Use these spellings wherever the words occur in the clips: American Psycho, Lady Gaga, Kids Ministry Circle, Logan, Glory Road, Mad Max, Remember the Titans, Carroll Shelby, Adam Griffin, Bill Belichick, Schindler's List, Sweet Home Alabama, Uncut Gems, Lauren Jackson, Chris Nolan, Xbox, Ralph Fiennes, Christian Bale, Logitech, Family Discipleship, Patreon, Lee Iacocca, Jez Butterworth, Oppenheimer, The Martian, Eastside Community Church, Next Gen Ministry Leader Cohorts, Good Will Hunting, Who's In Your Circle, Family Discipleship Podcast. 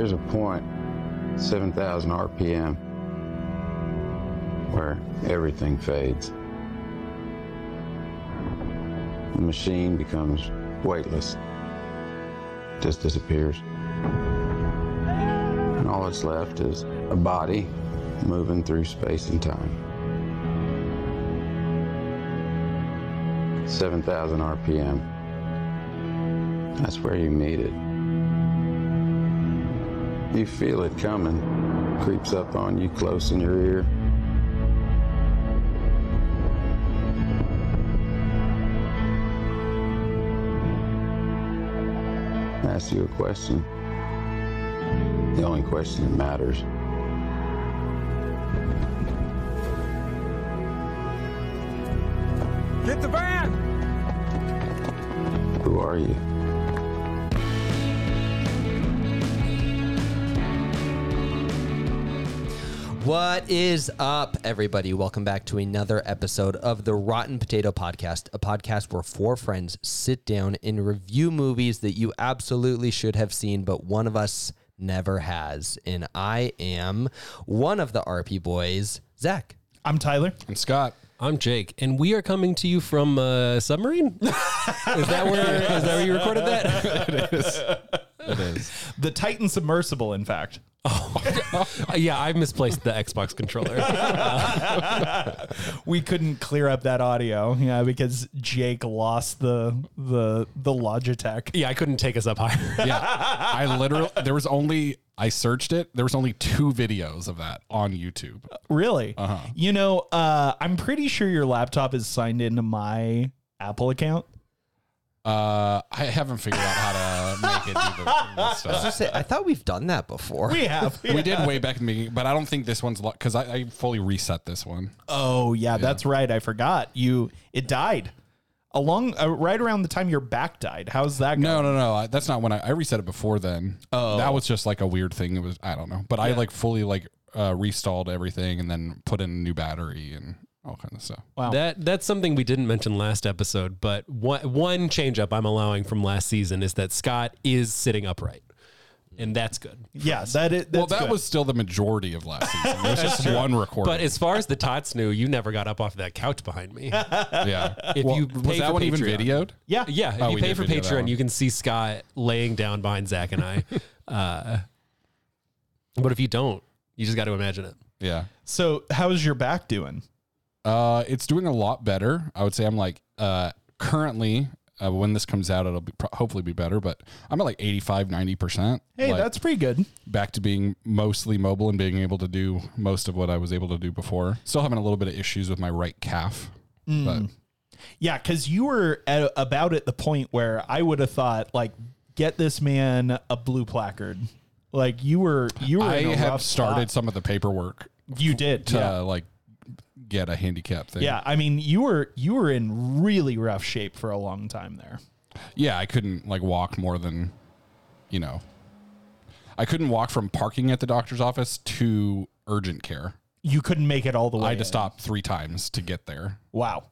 There's a point, 7,000 RPM, where everything fades. The machine becomes weightless, just disappears. And all that's left is a body moving through space and time. 7,000 RPM. That's where you meet it. You feel it coming, creeps up on you, close in your ear. Ask you a question, the only question that matters. Get the van! Who are you? What is up, everybody? Welcome back to another episode of the Rotten Potato Podcast, a podcast where four friends sit down and review movies that you absolutely should have seen, but one of us never has. And I am one of the RP boys, Zach. I'm Tyler. I'm Scott. I'm Jake, and we are coming to you from a submarine? Is that where you recorded that? It is. The Titan submersible, in fact. Oh, yeah, I misplaced the Xbox controller. We couldn't clear up that audio, yeah, because Jake lost the Logitech. Yeah, I couldn't take us up higher. Yeah, I searched it. There was only two videos of that on YouTube. Really? Uh-huh. You know, I'm pretty sure your laptop is signed into my Apple account. I haven't figured out how to make it either. I thought we've done that before. We have. Yeah. We did way back in the beginning, but I don't think this one's locked because I fully reset this one. Oh, yeah, that's right. I forgot. It died. Right around the time your back died. How's that going? No. That's not when I reset it before then. Oh. That was just like a weird thing. It was, I don't know. But yeah. I fully restalled everything and then put in a new battery and all kinds of stuff. Wow. That's something we didn't mention last episode, but one change up I'm allowing from last season is that Scott is sitting upright. And that's good. Yeah, that was still the majority of last season. There's just one recording. But as far as the tots knew, you never got up off that couch behind me. Yeah. Was that one Patreon, even videoed? Yeah. Yeah. If you pay for Patreon, you can see Scott laying down behind Zach and I. But if you don't, you just got to imagine it. Yeah. So how's your back doing? It's doing a lot better. I would say I'm currently... when this comes out, it'll hopefully be better, but I'm at 85, 90%. Hey, that's pretty good. Back to being mostly mobile and being able to do most of what I was able to do before. Still having a little bit of issues with my right calf. Mm. But yeah, because you were about at the point where I would have thought, get this man a blue placard. I have started some of the paperwork. You did. Get a handicap thing. Yeah, I mean, you were in really rough shape for a long time there. Yeah, I couldn't walk more than, I couldn't walk from parking at the doctor's office to urgent care. You couldn't make it all the way. I had to stop 3 times to get there. Wow.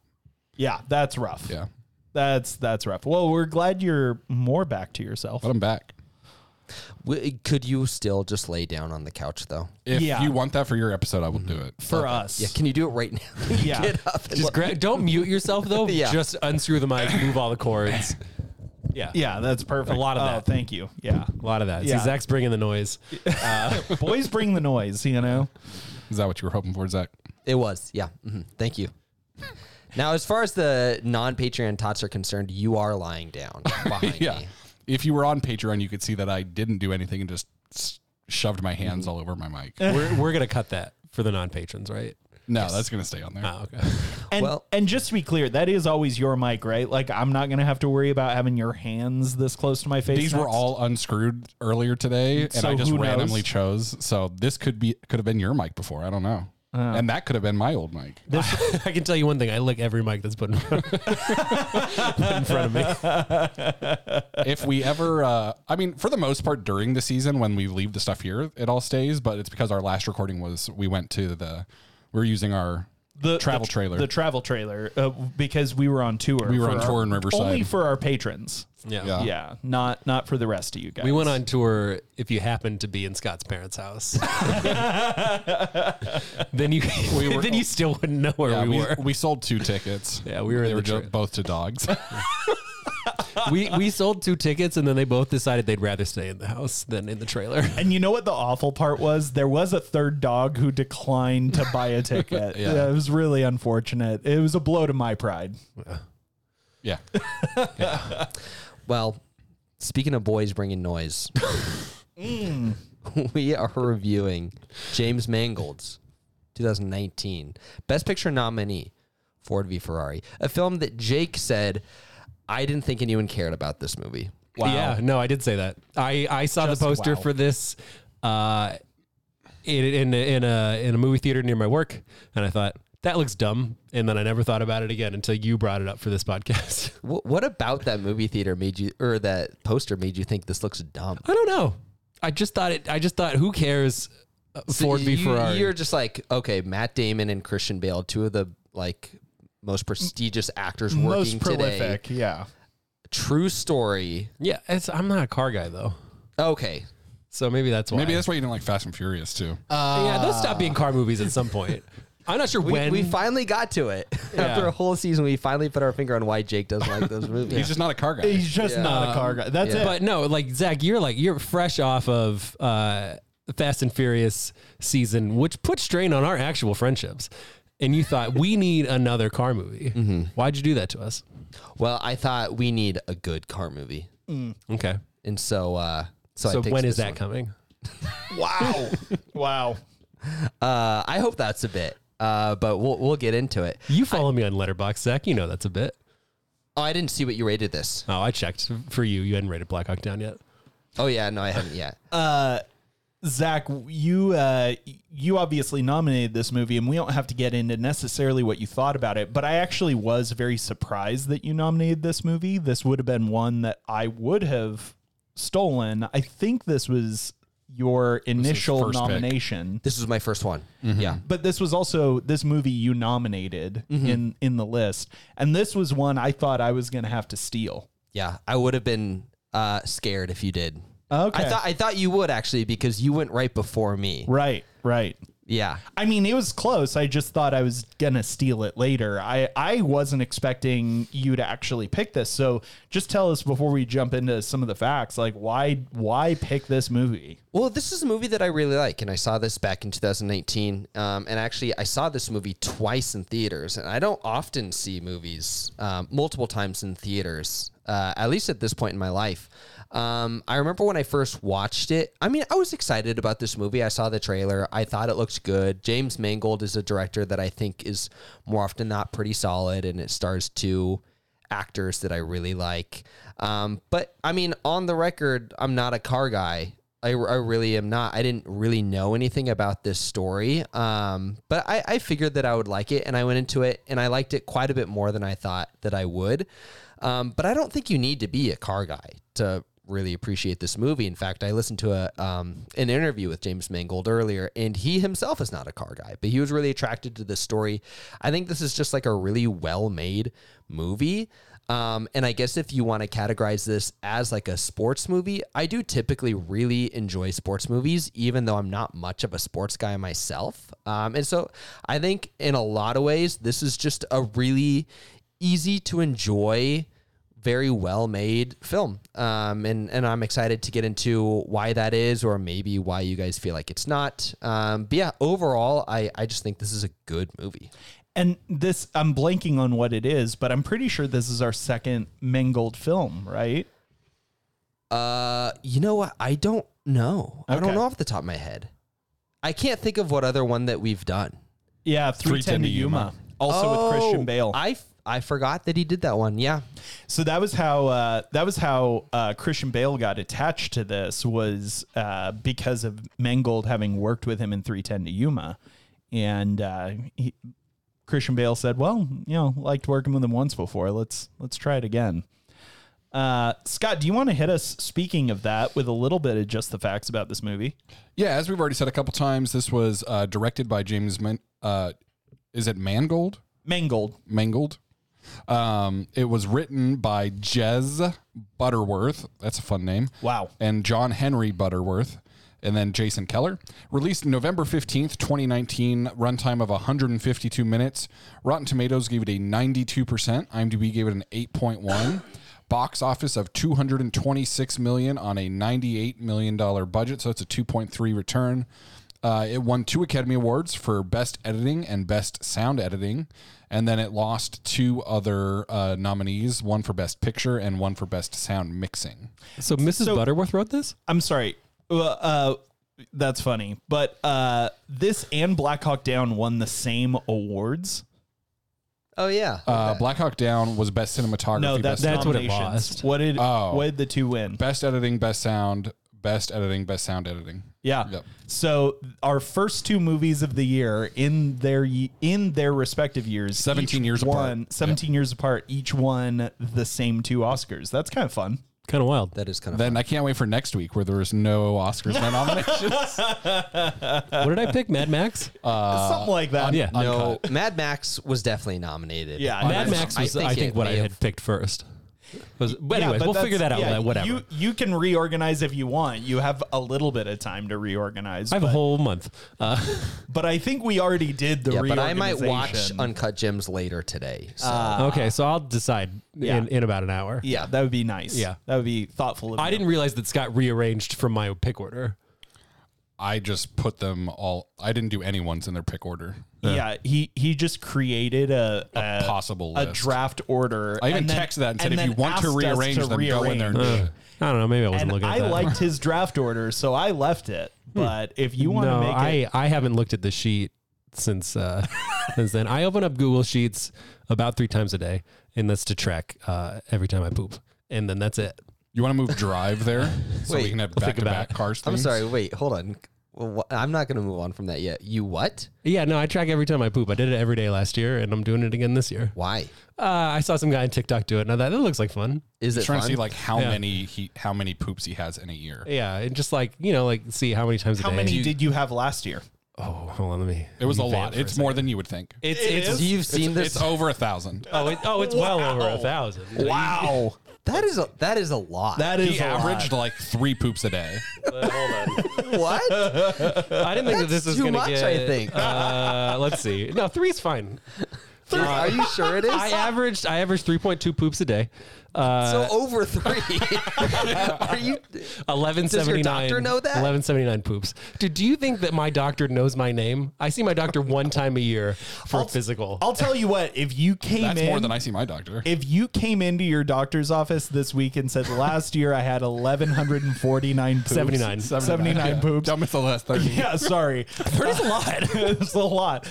Yeah, that's rough. Yeah. That's rough. Well, we're glad you're more back to yourself. But I'm back. Could you still just lay down on the couch though? If you want that for your episode, I will do it for us. Yeah, can you do it right now? Yeah, get up and just don't mute yourself though. Yeah. Just unscrew the mic, move all the cords. Yeah, that's perfect. A lot of that. Thank you. Yeah, a lot of that. Yeah. See, Zach's bringing the noise. Boys bring the noise. You know, is that what you were hoping for, Zach? It was. Yeah. Mm-hmm. Thank you. Now, as far as the non-Patreon tots are concerned, you are lying down behind me. If you were on Patreon, you could see that I didn't do anything and just shoved my hands all over my mic. We're going to cut that for the non-patrons, right? No, that's going to stay on there. Oh, okay. And just to be clear, that is always your mic, right? I'm not going to have to worry about having your hands this close to my face. These were all unscrewed earlier today, and I just randomly chose. So this could have been your mic before. I don't know. And that could have been my old mic. I can tell you one thing. I lick every mic that's put in front of me. If we ever, for the most part during the season, when we leave the stuff here, it all stays, but it's because our last recording we were using our The travel trailer, because we were on tour. We were on tour in Riverside. Only for our patrons. Yeah. Not for the rest of you guys. We went on tour if you happened to be in Scott's parents' house. then you still wouldn't know where we were. We sold 2 tickets. Yeah, they were both to dogs. We sold 2 tickets, and then they both decided they'd rather stay in the house than in the trailer. And you know what the awful part was? There was a third dog who declined to buy a ticket. It was really unfortunate. It was a blow to my pride. Yeah. Well, speaking of boys bringing noise, we are reviewing James Mangold's 2019 Best Picture nominee, Ford v. Ferrari, a film that Jake said... I didn't think anyone cared about this movie. Wow. Yeah, no, I did say that. I saw the poster for this in a movie theater near my work, and I thought, that looks dumb, and then I never thought about it again until you brought it up for this podcast. What about that movie theater that poster made you think this looks dumb? I don't know. I just thought, who cares? Ford v. Ferrari. You're just like, okay, Matt Damon and Christian Bale, 2 of the most prestigious actors working today. Most prolific, yeah. True story. Yeah, I'm not a car guy, though. Okay. So maybe that's why. Maybe that's why you don't like Fast and Furious, too. Yeah, those stopped being car movies at some point. I'm not sure when. We finally got to it. Yeah. After a whole season, we finally put our finger on why Jake doesn't like those movies. He's just not a car guy. He's just not a car guy. That's it. But no, Zach, you're fresh off of... Fast and Furious season, which put strain on our actual friendships. And you thought, we need another car movie. Mm-hmm. Why'd you do that to us? Well, I thought we need a good car movie. Mm. Okay. And so when is that coming? Wow. I hope that's a bit, but we'll get into it. You follow me on Letterboxd, Zach. You know that's a bit. Oh, I didn't see what you rated this. Oh, I checked for you. You hadn't rated Black Hawk Down yet. Oh, yeah. No, I haven't yet. Zach, you obviously nominated this movie, and we don't have to get into necessarily what you thought about it, but I actually was very surprised that you nominated this movie. This would have been one that I would have stolen. I think this was your initial nomination. This was my first one. Mm-hmm. Yeah. But this was also this movie you nominated in the list, and this was one I thought I was going to have to steal. Yeah, I would have been scared if you did. Okay. I thought you would actually, because you went right before me. Right. Yeah. I mean, it was close. I just thought I was going to steal it later. I wasn't expecting you to actually pick this. So just tell us before we jump into some of the facts, why pick this movie? Well, this is a movie that I really like. And I saw this back in 2019. And actually, I saw this movie twice in theaters. And I don't often see movies multiple times in theaters, at least at this point in my life. I remember when I first watched it, I mean, I was excited about this movie. I saw the trailer. I thought it looked good. James Mangold is a director that I think is more often not pretty solid, and it stars 2 actors that I really like. But I mean, on the record, I'm not a car guy. I really am not. I didn't really know anything about this story. But I figured that I would like it, and I went into it and I liked it quite a bit more than I thought that I would. But I don't think you need to be a car guy to really appreciate this movie. In fact, I listened to an interview with James Mangold earlier, and he himself is not a car guy, but he was really attracted to this story. I think this is just a really well-made movie. And I guess if you want to categorize this as a sports movie, I do typically really enjoy sports movies, even though I'm not much of a sports guy myself. And so I think in a lot of ways, this is just a really easy to enjoy, very well-made film. And I'm excited to get into why that is, or maybe why you guys feel like it's not. But yeah, overall, I just think this is a good movie. And this, I'm blanking on what it is, but I'm pretty sure this is our second Mangold film, right? You know what? I don't know. Okay. I don't know off the top of my head. I can't think of what other one that we've done. Yeah, 310 to Yuma. Also with Christian Bale. I forgot that he did that one. Yeah. So that was how Christian Bale got attached to this, was because of Mangold having worked with him in 310 to Yuma. And Christian Bale said, well, liked working with him once before. Let's try it again. Scott, do you want to hit us, speaking of that, with a little bit of just the facts about this movie? Yeah. As we've already said a couple times, this was directed by James is it Mangold? Mangold. It was written by Jez Butterworth. That's a fun name. Wow. And John Henry Butterworth. And then Jason Keller. Released November 15th, 2019. Runtime of 152 minutes. Rotten Tomatoes gave it a 92%. IMDb gave it an 8.1. Box office of $226 million on a $98 million budget. So it's a 2.3 return. It won 2 Academy Awards for Best Editing and Best Sound Editing. And then it lost 2 other nominees, one for Best Picture and one for Best Sound Mixing. So Mrs. Butterworth wrote this? I'm sorry. That's funny. But this and Black Hawk Down won the same awards. Oh, yeah. Black Hawk Down was Best Cinematography. No, that's what it lost. What did the 2 win? Best Editing, Best Sound. Best Editing, Best Sound Editing. Yeah. Yep. So our first 2 movies of the year in their respective years, 17 years apart, each won the same 2 Oscars. That's kind of fun. Kind of wild. That is kind of fun. I can't wait for next week where there is no Oscars nominations. What did I pick? Mad Max? Something like that. Yeah. No, Mad Max was definitely nominated. Yeah. Mad Max was, I think what I had picked first. Anyways, we'll figure that out. Yeah, whatever. You can reorganize if you want. You have a little bit of time to reorganize. I have a whole month. But I think we already did the reorganization. But I might watch Uncut Gems later today. So. Okay, so I'll decide in about an hour. Yeah, that would be nice. Yeah. That would be thoughtful of me. I didn't realize that Scott rearranged from my pick order. I just put them all. I didn't do anyone's in their pick order. Yeah, he just created a possible list. A draft order. I even texted that and said, if you want to rearrange them, go in there. I don't know. Maybe I wasn't looking at that. I liked his draft order, so I left it. But if you want to make it... I haven't looked at the sheet since then. I open up Google Sheets about 3 times a day, and that's to track every time I poop. And then that's it. You want to move Drive there so we can have back-to-back cars things? I'm sorry. Wait, hold on. I'm not going to move on from that yet. You what? Yeah, no, I track every time I poop. I did it every day last year, and I'm doing it again this year. Why? I saw some guy on TikTok do it, and I thought, that looks like fun. Is it trying fun? To see like how many poops he has in a year. Yeah, and just see how many times a day. How many did you have last year? Oh, hold on, It was a lot. It's more than you would think. It's you've seen this. It's over 1,000. It's well over 1,000. Wow. That is a lot. He averaged like 3 poops a day. Hold on. What? I didn't think that this was going to get... too much, I think. Let's see. No, 3's fine. 3? Are you sure it is? I averaged 3.2 poops a day. So over 3. Are you? 1179. Does your doctor know that? 1179 poops. Dude, do you think that my doctor knows my name? I see my doctor 1 time a year for a physical. I'll tell you what. If you came in, that's more than I see my doctor. If you came into your doctor's office this week and said, "Last year I had 1149 poops, 79 yeah. poops." Dumb with the last 30. Yeah, sorry, 30's a lot. It's a lot.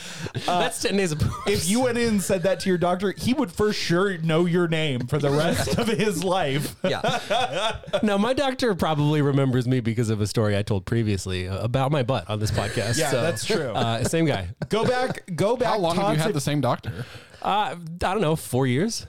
That's 10 days of poops. If you went in and said that to your doctor, he would for sure know your name for the rest of his life. Yeah. No, my doctor probably remembers me because of a story I told previously about my butt on this podcast. Yeah, so, that's true. Same guy. Go back. How long have you had the same doctor? I don't know, 4 years.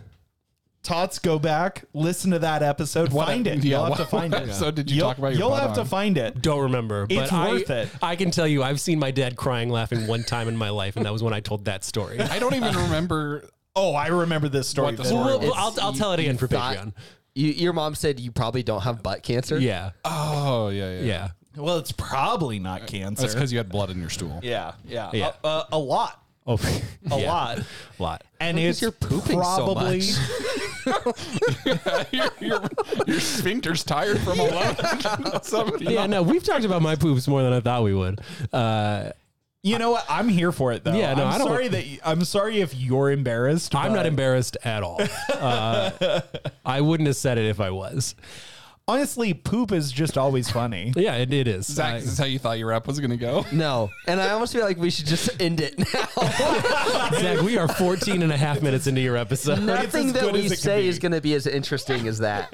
Tots, go back, listen to that episode, find it. Yeah, you'll have to find it. So did you talk about your butt? You'll have to find it. Don't remember. It's worth it. I can tell you, I've seen my dad crying laughing one time in my life, and that was when I told that story. I don't even remember... Oh, I remember this story. Well, I'll tell it again for Patreon. Your mom said you probably don't have butt cancer? Yeah. Oh, yeah. Well, it's probably not cancer. That's because you had blood in your stool. Yeah. A lot. Oh, a lot. And you're pooping probably so much. Your sphincter's tired from a lot. Yeah, no, we've talked about my poops more than I thought we would. You know what? I'm here for it, though. Yeah, no, I'm sorry if you're embarrassed. I'm not embarrassed at all. I wouldn't have said it if I was. Honestly, poop is just always funny. Yeah, it is. Zach, this is how you thought your rap was going to go? No. And I almost feel like we should just end it now. Zach, we are 14 and a half minutes into your episode. Nothing that we say is going to be as interesting as that.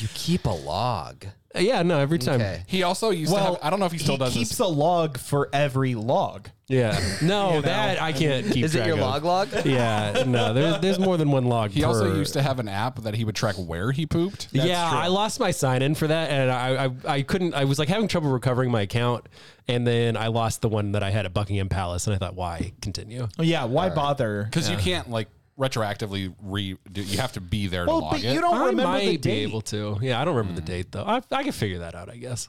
You keep a log. Yeah, no, every time. Okay. He also used to have, I don't know if he still does this. He keeps a log for every log. Yeah. No, you know? That I can't keep track of. Is it your log? Yeah. No, there's more than one log. He also used to have an app that he would track where he pooped. That's true. I lost my sign in for that, and I couldn't. I was like having trouble recovering my account, and then I lost the one that I had at Buckingham Palace, and I thought, why continue? Oh, yeah, why bother? Because you can't like retroactively you have to be there to log it. You don't remember the date. I might be able to. Yeah, I don't remember the date though. I can figure that out, I guess.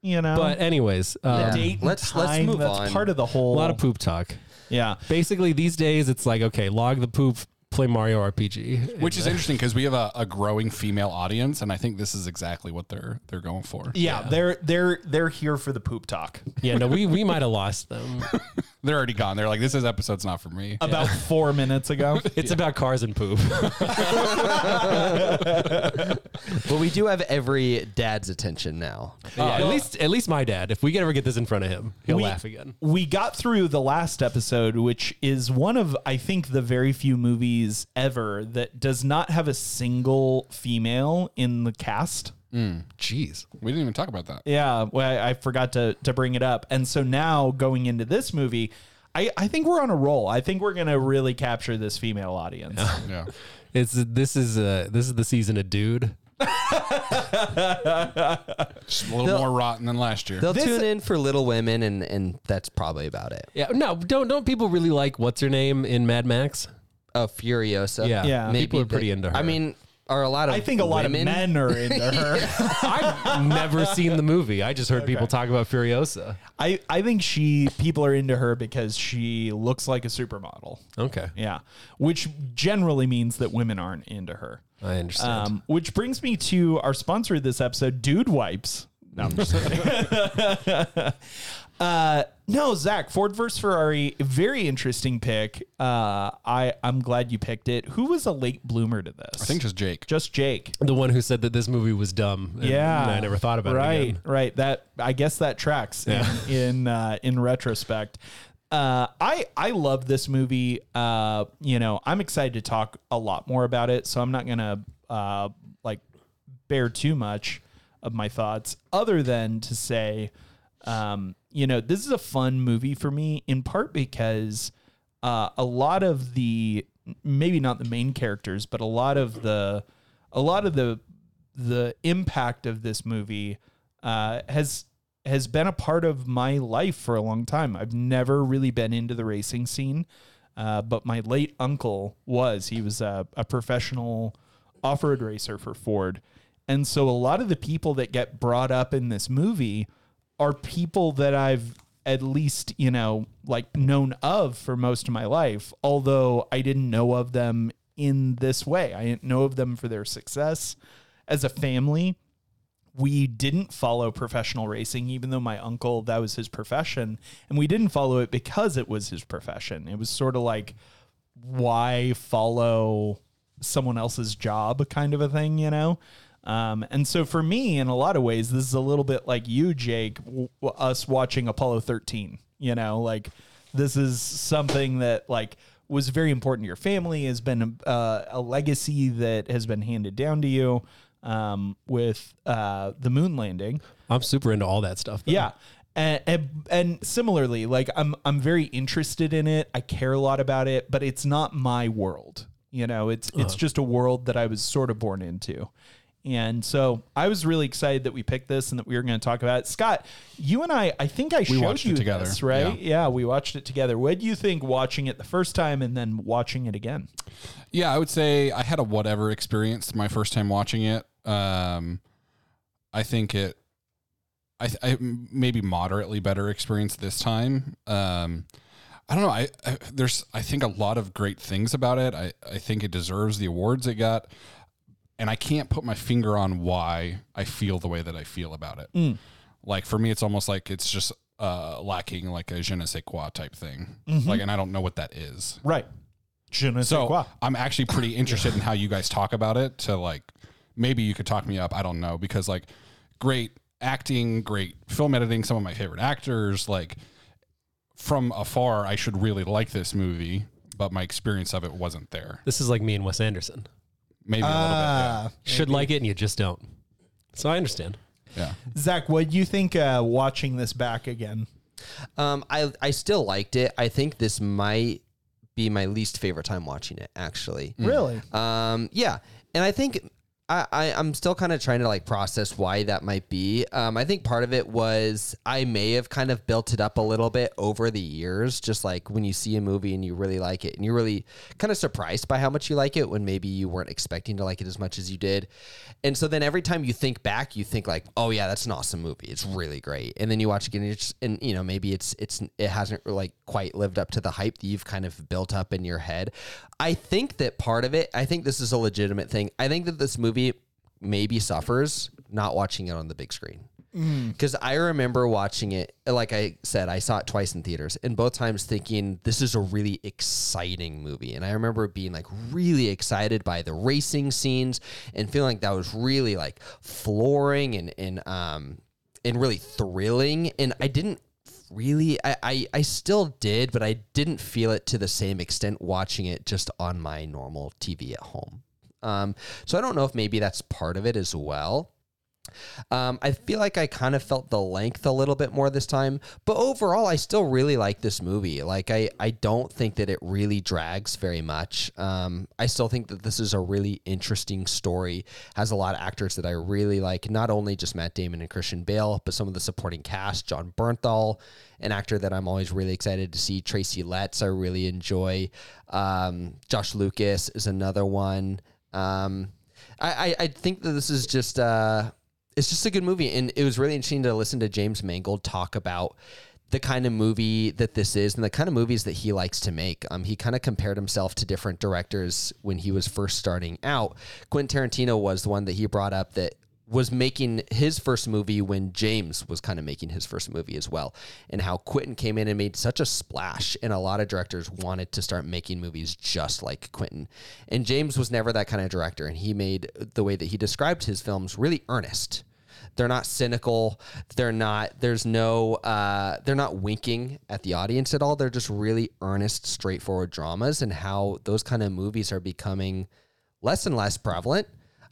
You know, but anyways, date and time, let's move on. That's part of the whole. A lot of poop talk. Yeah. Basically, these days it's like, okay, log the poop, play Mario RPG, which is interesting because we have a growing female audience, and I think this is exactly what they're going for. Yeah, they're here for the poop talk. Yeah, no, we might have lost them. They're already gone. They're like, this episode's not for me. About 4 minutes ago. It's about cars and poop. Well, we do have every dad's attention now. Yeah, at least my dad. If we ever get this in front of him, he'll laugh again. We got through the last episode, which is one of, I think, the very few movies ever that does not have a single female in the cast. Jeez, we didn't even talk about that. Yeah, well, I forgot to bring it up. And so now going into this movie, I think we're on a roll. I think we're going to really capture this female audience. Yeah. This is the season of dude. Just a little more rotten than last year. They'll tune in for Little Women, and that's probably about it. Yeah. No, don't people really like what's her name in Mad Max? Furiosa. Yeah. Maybe people are pretty into her. I mean, I think a lot of men are into her. I've never seen the movie. I just heard people talk about Furiosa. I think people are into her because she looks like a supermodel. Okay. Yeah. Which generally means that women aren't into her. I understand. Which brings me to our sponsor of this episode, Dude Wipes. No, I'm just kidding. No, Zach, Ford v. Ferrari, very interesting pick. I'm glad you picked it. Who was a late bloomer to this? I think just Jake. The one who said that this movie was dumb. And I never thought about it again. Right. That, I guess that tracks in retrospect. I love this movie. I'm excited to talk a lot more about it, so I'm not going to bear too much of my thoughts other than to say, this is a fun movie for me, in part because a lot of the, maybe not the main characters, but a lot of the impact of this movie has been a part of my life for a long time. I've never really been into the racing scene, but my late uncle was. He was a professional off-road racer for Ford. And so a lot of the people that get brought up in this movie are people that I've at least, known of for most of my life, although I didn't know of them in this way. I didn't know of them for their success. As a family, we didn't follow professional racing, even though my uncle, that was his profession. And we didn't follow it because it was his profession. It was sort of like, why follow someone else's job kind of a thing, and so for me, in a lot of ways, this is a little bit like you, Jake, us watching Apollo 13, this is something that was very important to your family, has been a legacy that has been handed down to you with the moon landing. I'm super into all that stuff, though. Yeah. And similarly, I'm very interested in it. I care a lot about it, but it's not my world. It's just a world that I was sort of born into. And so I was really excited that we picked this and that we were going to talk about it. Scott, you and I think I showed you this, right? Yeah, we watched it together. What do you think watching it the first time and then watching it again? Yeah, I would say I had a whatever experience my first time watching it. I think I maybe moderately better experience this time. I don't know. I think a lot of great things about it. I think it deserves the awards it got. And I can't put my finger on why I feel the way that I feel about it. For me, it's almost like it's just lacking a je ne sais quoi type thing. Mm-hmm. And I don't know what that is. Right. Je ne sais quoi. I'm actually pretty interested in how you guys talk about it to maybe you could talk me up. I don't know. Because great acting, great film editing, some of my favorite actors, from afar, I should really like this movie, but my experience of it wasn't there. This is like me and Wes Anderson. Maybe a little bit. Yeah. Should like it, and you just don't. So I understand. Yeah. Zach, what do you think watching this back again? I still liked it. I think this might be my least favorite time watching it, actually. Really? Yeah. And I think I'm still kind of trying to like process why that might be. I think part of it was I may have kind of built it up a little bit over the years, just like when you see a movie and you really like it and you're really kind of surprised by how much you like it when maybe you weren't expecting to like it as much as you did. And so then every time you think back, you think like, oh yeah, that's an awesome movie. It's really great. And then you watch it again and you know, maybe it hasn't like quite lived up to the hype that you've kind of built up in your head. I think that part of it, I think this is a legitimate thing. I think that this movie maybe suffers not watching it on the big screen, because I remember watching it, like I said, I saw it twice in theaters, and both times thinking this is a really exciting movie, and I remember being like really excited by the racing scenes and feeling like that was really like flooring and really thrilling, and I didn't really, I still did, but I didn't feel it to the same extent watching it just on my normal TV at home. So I don't know if maybe that's part of it as well. I feel like I kind of felt the length a little bit more this time, but overall I still really like this movie. Like I don't think that it really drags very much. I still think that this is a really interesting story, has a lot of actors that I really like, not only just Matt Damon and Christian Bale, but some of the supporting cast, John Bernthal, an actor that I'm always really excited to see. Tracy Letts, I really enjoy. Josh Lucas is another one. I think that this is just, it's just a good movie, and it was really interesting to listen to James Mangold talk about the kind of movie that this is and the kind of movies that he likes to make. He kind of compared himself to different directors when he was first starting out. Quentin Tarantino was the one that he brought up that was making his first movie when James was kind of making his first movie as well, and how Quentin came in and made such a splash, and a lot of directors wanted to start making movies just like Quentin. And James was never that kind of director, and he made, the way that he described his films, really earnest. They're not cynical. They're not winking at the audience at all. They're just really earnest, straightforward dramas, and how those kind of movies are becoming less and less prevalent.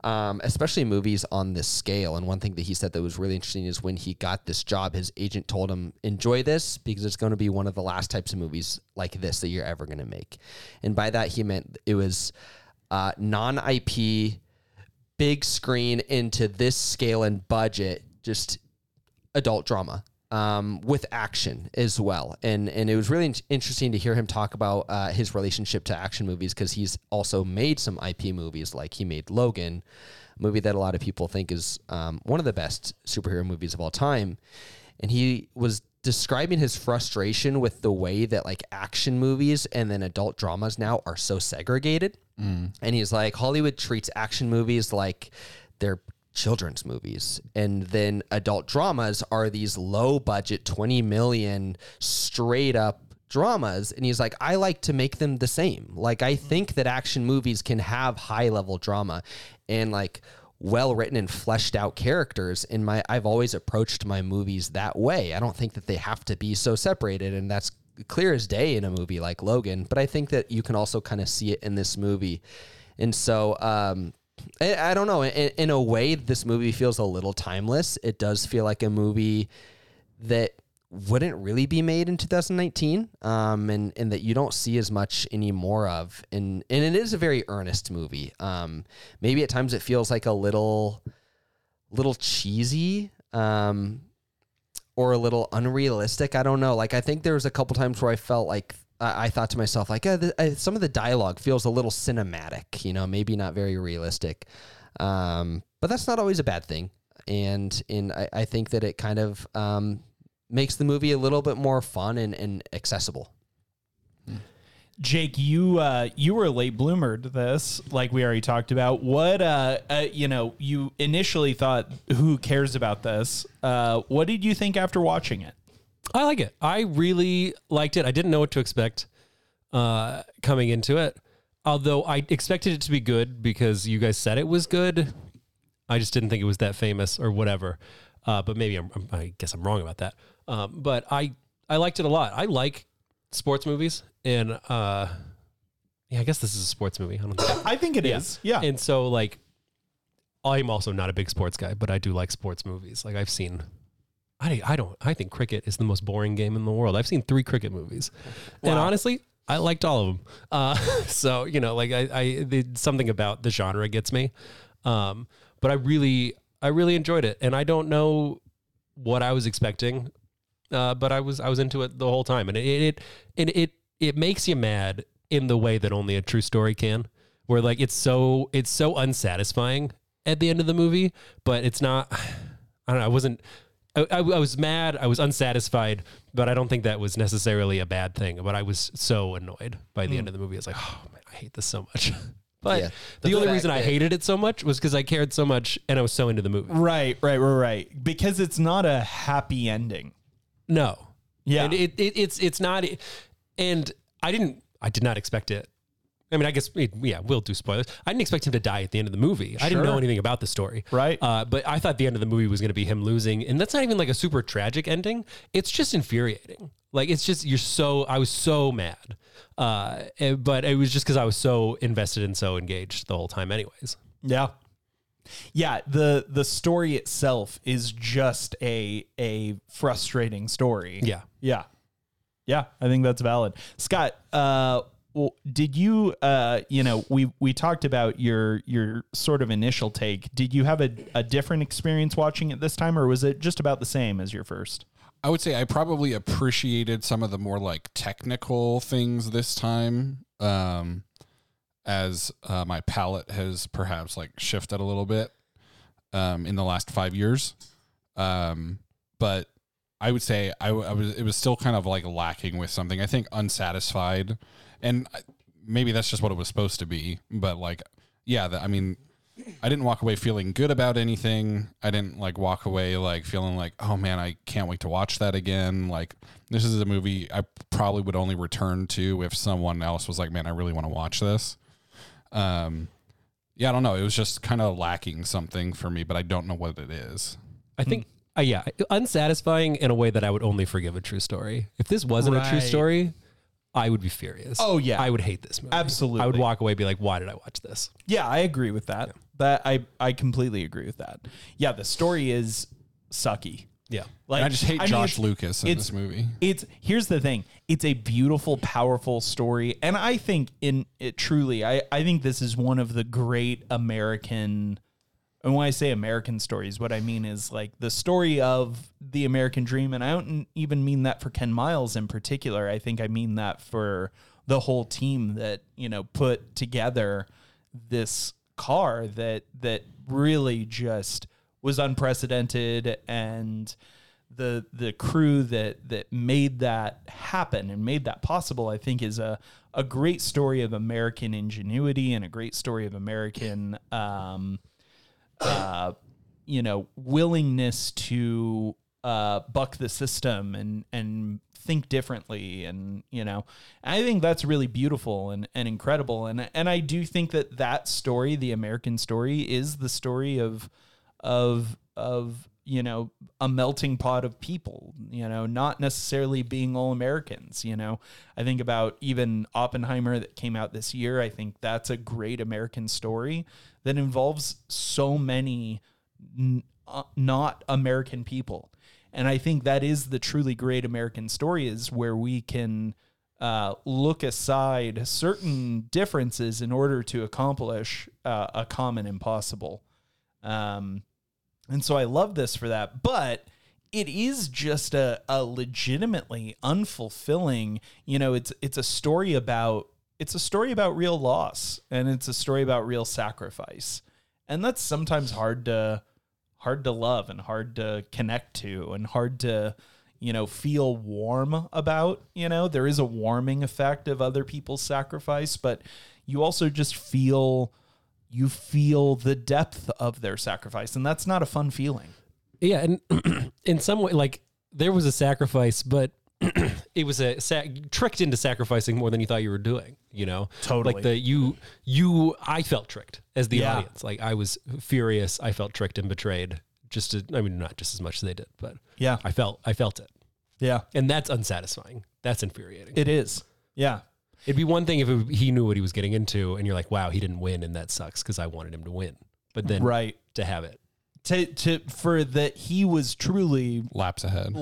Especially movies on this scale. And one thing that he said that was really interesting is when he got this job, his agent told him, enjoy this because it's going to be one of the last types of movies like this that you're ever going to make. And by that, he meant it was non-IP, big screen into this scale and budget, just adult drama. With action as well. And it was really interesting to hear him talk about his relationship to action movies, because he's also made some IP movies, like he made Logan, a movie that a lot of people think is one of the best superhero movies of all time. And he was describing his frustration with the way that like action movies and then adult dramas now are so segregated. And he's like, Hollywood treats action movies like they're children's movies, and then adult dramas are these low budget 20 million straight up dramas. And he's like, I like to make them the same. Like, I think that action movies can have high level drama and like well written and fleshed out characters. In my, I've always approached my movies that way. I don't think that they have to be so separated, and that's clear as day in a movie like Logan, but I think that you can also kind of see it in this movie. And so I don't know. In a way, this movie feels a little timeless. It does feel like a movie that wouldn't really be made in 2019, and that you don't see as much anymore of. And it is a very earnest movie. Maybe at times it feels like a little cheesy, or a little unrealistic. I don't know. Like, I think there was a couple times where I felt like, I thought to myself, like, some of the dialogue feels a little cinematic, you know, maybe not very realistic. But that's not always a bad thing. And I think that it kind of makes the movie a little bit more fun and accessible. Jake, you were a late bloomer to this, like we already talked about. What, you know, you initially thought, who cares about this? What did you think after watching it? I like it. I really liked it. I didn't know what to expect coming into it, although I expected it to be good because you guys said it was good. I just didn't think it was that famous or whatever. But maybe I guess I'm wrong about that. But I liked it a lot. I like sports movies, and yeah, I guess this is a sports movie. I don't think I think it is. Yeah. And so like, I'm also not a big sports guy, but I do like sports movies. Like, I've seen I think cricket is the most boring game in the world. I've seen 3 cricket movies. Wow. And honestly, I liked all of them. So, you know, like something about the genre gets me. But I really enjoyed it. And I don't know what I was expecting, but I was into it the whole time. And it makes you mad in the way that only a true story can, where like, it's so unsatisfying at the end of the movie, but it's not, I don't know. I was mad. I was unsatisfied, but I don't think that was necessarily a bad thing. But I was so annoyed by the end of the movie. I was like, oh man, I hate this so much. But yeah, the only reason I hated it so much was because I cared so much and I was so into the movie. Right. Because it's not a happy ending. No. Yeah. And it's not. And I did not expect it. I mean, I guess, yeah, we'll do spoilers. I didn't expect him to die at the end of the movie. Sure. I didn't know anything about the story. Right. But I thought the end of the movie was going to be him losing. And that's not even like a super tragic ending. It's just infuriating. Like, it's just, I was so mad. But it was just because I was so invested and so engaged the whole time anyways. Yeah. Yeah. The story itself is just a frustrating story. Yeah. Yeah. Yeah. I think that's valid. Scott, well, did you, we talked about your sort of initial take. Did you have a different experience watching it this time, or was it just about the same as your first? I would say I probably appreciated some of the more like technical things this time, as my palate has perhaps like shifted a little bit in the last 5 years. But I would say it was still kind of like lacking with something. I think unsatisfied. And maybe that's just what it was supposed to be. But like, yeah, I didn't walk away feeling good about anything. I didn't like walk away like feeling like, oh man, I can't wait to watch that again. Like, this is a movie I probably would only return to if someone else was like, man, I really want to watch this. Yeah, I don't know. It was just kind of lacking something for me, but I don't know what it is. I think, yeah, unsatisfying in a way that I would only forgive a true story. If this wasn't a true story, I would be furious. Oh yeah. I would hate this movie. Absolutely. I would walk away and be like, why did I watch this? Yeah, I agree with that. Yeah. That I completely agree with that. Yeah, the story is sucky. Yeah. Like, I just hate Josh Lucas in this movie. Here's the thing. It's a beautiful, powerful story. And I think I think this is one of the great American, and when I say American stories, what I mean is like the story of the American dream. And I don't even mean that for Ken Miles in particular. I think I mean that for the whole team that, put together this car that really just was unprecedented. And the crew that made that happen and made that possible, I think is a great story of American ingenuity and a great story of American, willingness to buck the system and think differently. And, I think that's really beautiful and incredible. And I do think that story, the American story, is the story of a melting pot of people, not necessarily being all Americans. I think about even Oppenheimer that came out this year. I think that's a great American story that involves so many not American people. And I think that is the truly great American story, is where we can look aside certain differences in order to accomplish a common impossible. And so I love this for that, but it is just a legitimately unfulfilling, it's a story about real loss, and it's a story about real sacrifice. And that's sometimes hard to love and hard to connect to and hard to, feel warm about. There is a warming effect of other people's sacrifice, but you also just feel the depth of their sacrifice, and that's not a fun feeling. Yeah, and in some way, like, there was a sacrifice, but it was tricked into sacrificing more than you thought you were doing. Totally. Like I felt tricked as the audience. Like, I was furious. I felt tricked and betrayed. Not just as much as they did, but yeah, I felt it. Yeah, and that's unsatisfying. That's infuriating. It is. Yeah. It'd be one thing if he knew what he was getting into and you're like, wow, he didn't win and that sucks because I wanted him to win. But then to have it he was truly laps ahead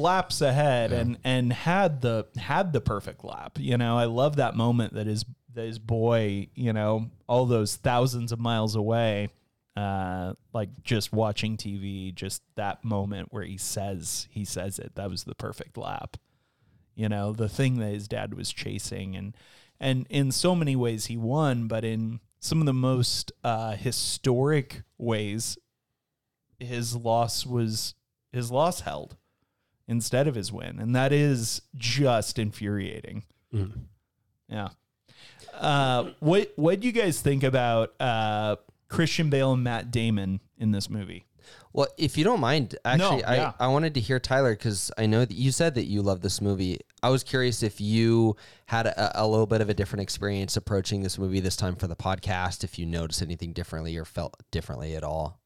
yeah. and had the perfect lap. You know, I love that moment that his boy, you know, all those thousands of miles away, like just watching TV, just that moment where he says it, that was the perfect lap. You know, the thing that his dad was chasing, and in so many ways he won, but in some of the most historic ways, his loss held instead of his win. And that is just infuriating. Mm-hmm. Yeah. What do you guys think about Christian Bale and Matt Damon in this movie? Well, if you don't mind, actually, I wanted to hear Tyler, because I know that you said that you love this movie. I was curious if you had a little bit of a different experience approaching this movie this time for the podcast, if you noticed anything differently or felt differently at all.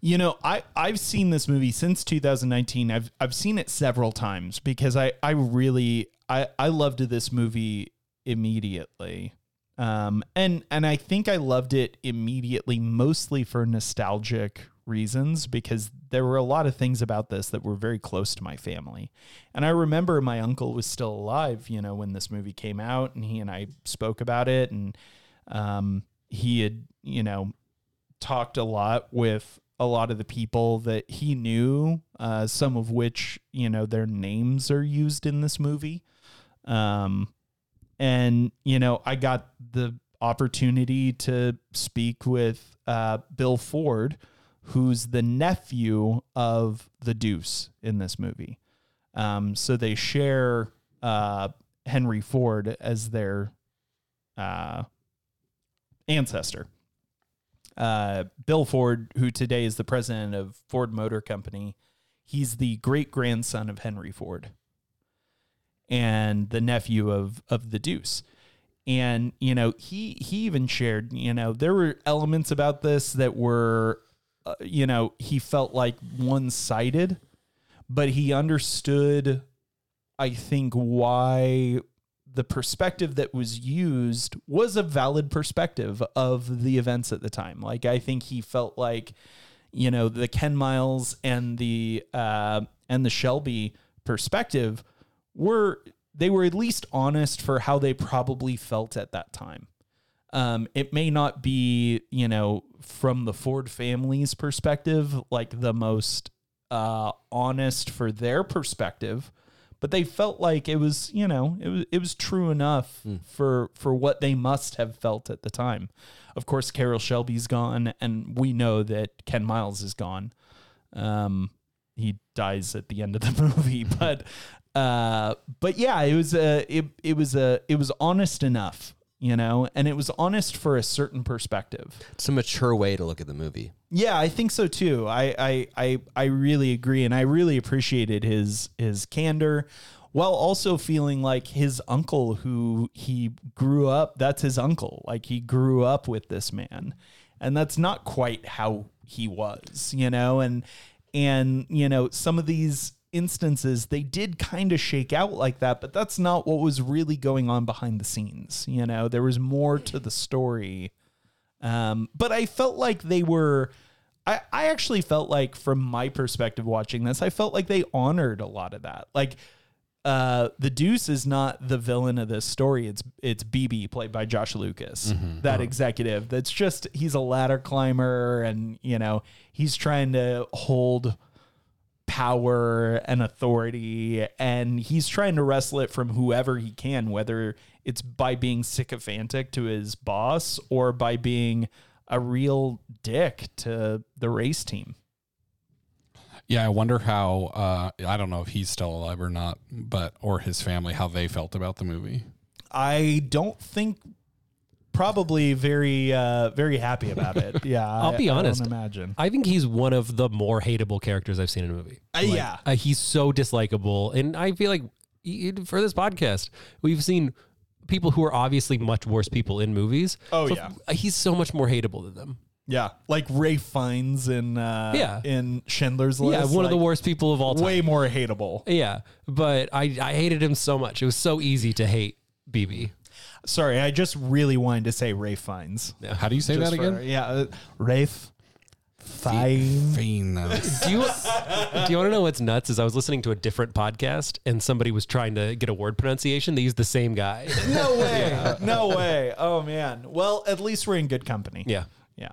You know, I've seen this movie since 2019. I've seen it several times because I really loved this movie immediately. And I think I loved it immediately, mostly for nostalgic reasons, because there were a lot of things about this that were very close to my family. And I remember my uncle was still alive, you know, when this movie came out, and he and I spoke about it, and he had, you know, talked a lot with a lot of the people that he knew, some of which, you know, their names are used in this movie. And, you know, I got the opportunity to speak with Bill Ford, who's the nephew of the Deuce in this movie. So they share Henry Ford as their ancestor. Bill Ford, who today is the president of Ford Motor Company, he's the great-grandson of Henry Ford and the nephew of the Deuce. And, you know, he even shared, you know, there were elements about this that were... you know, he felt like one-sided, but he understood, I think, why the perspective that was used was a valid perspective of the events at the time. Like, I think he felt like, you know, the Ken Miles and the Shelby perspective were at least honest for how they probably felt at that time. It may not be, you know, from the Ford family's perspective, like the most honest for their perspective, but they felt like it was, you know, it was true enough for what they must have felt at the time. Of course, Carroll Shelby's gone, and we know that Ken Miles is gone. He dies at the end of the movie, but yeah, it was honest enough. You know, and it was honest for a certain perspective. It's a mature way to look at the movie. Yeah, I think so too. I really agree, and I really appreciated his candor, while also feeling like his uncle, who he grew up, that's his uncle. Like, he grew up with this man, and that's not quite how he was, you know, and you know, some of these instances they did kind of shake out like that, but that's not what was really going on behind the scenes. You know, there was more to the story. But I felt like they were, I actually felt like, from my perspective watching this, I felt like they honored a lot of that. Like, the Deuce is not the villain of this story. It's BB, played by Josh Lucas, executive. That's just, he's a ladder climber, and, you know, he's trying to hold power and authority, and he's trying to wrestle it from whoever he can, whether it's by being sycophantic to his boss or by being a real dick to the race team. Yeah, I wonder how, I don't know if he's still alive or not, but, or his family, how they felt about the movie. I don't think, probably very, very happy about it. Yeah, I'll be honest. I don't imagine. I think he's one of the more hateable characters I've seen in a movie. He's so dislikable, and I feel like for this podcast, we've seen people who are obviously much worse people in movies. Oh, so yeah, he's so much more hateable than them. Yeah, like Ralph Fiennes in Schindler's List. Yeah, one of the worst people of all time. Way more hateable. Yeah, but I hated him so much. It was so easy to hate BB. Sorry, I just really wanted to say Ralph Fiennes. Yeah. How do you say that again? Ralph Fiennes. Do you want to know what's nuts? Is I was listening to a different podcast and somebody was trying to get a word pronunciation. They used the same guy. No way. Yeah. No way. Oh man. Well, at least we're in good company. Yeah. Yeah.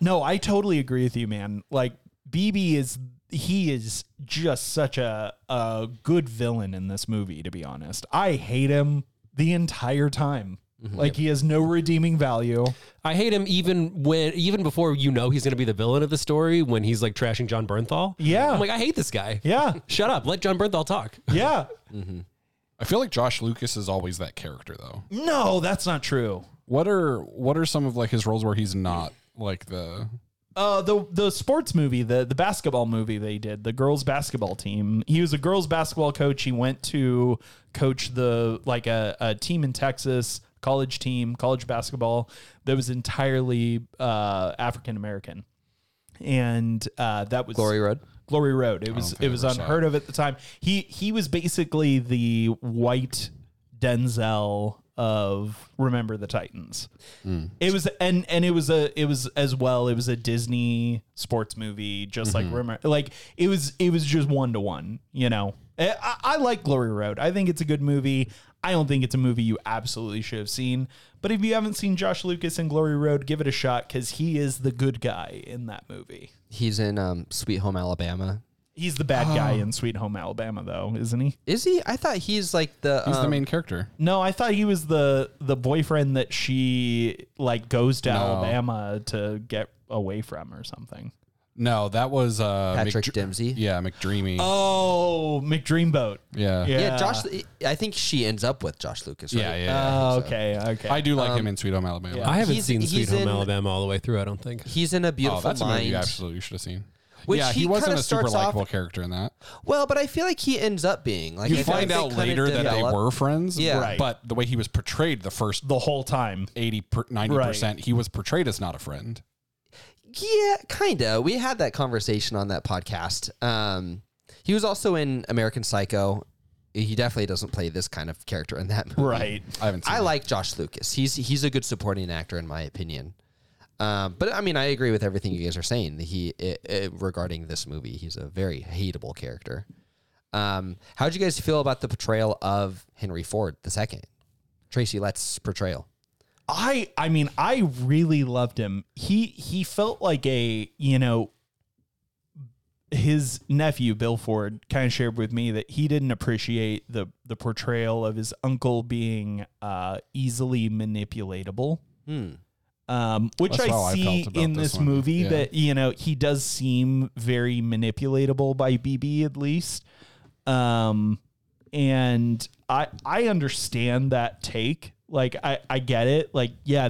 No, I totally agree with you, man. Like BB is just such a good villain in this movie, to be honest. I hate him the entire time. Mm-hmm. Like he has no redeeming value. I hate him even before you know he's going to be the villain of the story when he's like trashing John Bernthal. Yeah. I'm like, I hate this guy. Yeah. Shut up. Let John Bernthal talk. Yeah. Mm-hmm. I feel like Josh Lucas is always that character though. No, that's not true. What are some of like his roles where he's not like the sports movie, the basketball movie they did, the girls basketball team. He was a girls basketball coach. He went to coach a team in Texas. College team, college basketball that was entirely African American, and that was Glory Road. It was unheard of at the time. He was basically the white Denzel of Remember the Titans. Mm. It was it was a Disney sports movie, just mm-hmm. like Remember. Like it was just 1-to-1. You know, I like Glory Road. I think it's a good movie. I don't think it's a movie you absolutely should have seen, but if you haven't seen Josh Lucas in Glory Road, give it a shot because he is the good guy in that movie. He's in Sweet Home Alabama. He's the bad guy in Sweet Home Alabama, though, isn't he? Is he? I thought he's like the... He's the main character. No, I thought he was the boyfriend that she like goes to Alabama to get away from or something. No, that was Patrick Dempsey. Yeah, McDreamy. Oh, McDreamboat. Yeah. Josh. I think she ends up with Josh Lucas. Right? Yeah. Okay. I do like him in Sweet Home Alabama. Yeah. I haven't seen Sweet Home Alabama all the way through. I don't think he's in A Beautiful Mind. That's a movie you absolutely should have seen. Which he wasn't a super likable character in that. Well, but I feel like he ends up being like. You find out later that they were friends. Yeah, right. But the way he was portrayed the whole time, 90%, he was portrayed as not a friend. Yeah, kind of. We had that conversation on that podcast. He was also in American Psycho. He definitely doesn't play this kind of character in that movie. Right. I like Josh Lucas. He's a good supporting actor in my opinion. But I mean, I agree with everything you guys are saying. Regarding this movie, he's a very hateable character. How'd you guys feel about the portrayal of Henry Ford II? Tracy Letts' portrayal. I mean, I really loved him. He felt like his nephew, Bill Ford, kind of shared with me that he didn't appreciate the portrayal of his uncle being easily manipulatable, which I see in this movie that, he does seem very manipulatable by BB at least. And I understand that take. Like, I get it. Like, yeah,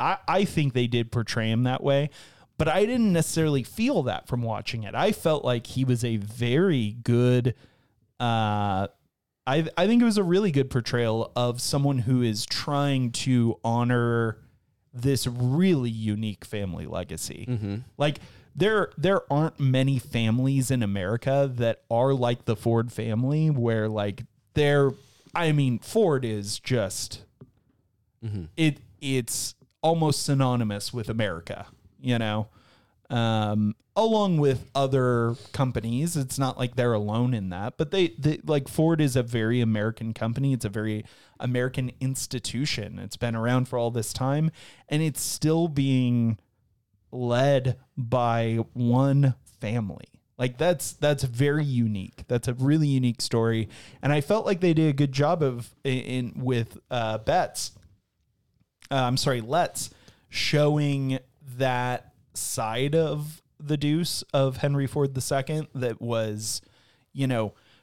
I think they did portray him that way, but I didn't necessarily feel that from watching it. I felt like he was a very good, I think it was a really good portrayal of someone who is trying to honor this really unique family legacy. Mm-hmm. Like, there aren't many families in America that are like the Ford family where, like, Ford is just... Mm-hmm. It's almost synonymous with America, along with other companies. It's not like they're alone in that, but they like Ford is a very American company. It's a very American institution. It's been around for all this time and it's still being led by one family. Like that's very unique. That's a really unique story. And I felt like they did a good job with Betts. Let's showing that side of the deuce of Henry Ford II that was,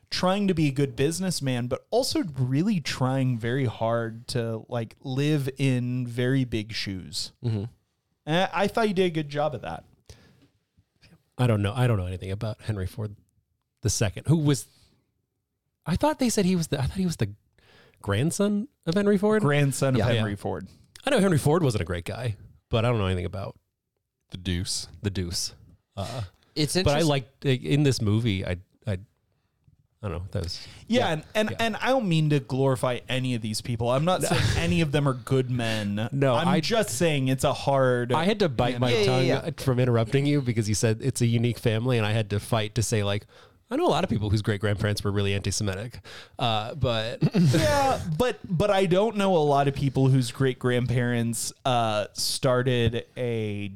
trying to be a good businessman, but also really trying very hard to like live in very big shoes. Mm-hmm. And I thought you did a good job of that. I don't know anything about Henry Ford II, I thought he was the grandson of Henry Ford? Ford. I know Henry Ford wasn't a great guy, but I don't know anything about the deuce. It's interesting. But I liked in this movie, I I don't know. That was, and I don't mean to glorify any of these people. I'm not saying any of them are good men. No, I'm just saying it's a hard. I had to bite my tongue from interrupting you because you said it's a unique family, and I had to fight to say like, I know a lot of people whose great grandparents were really anti-Semitic, but but I don't know a lot of people whose great grandparents started a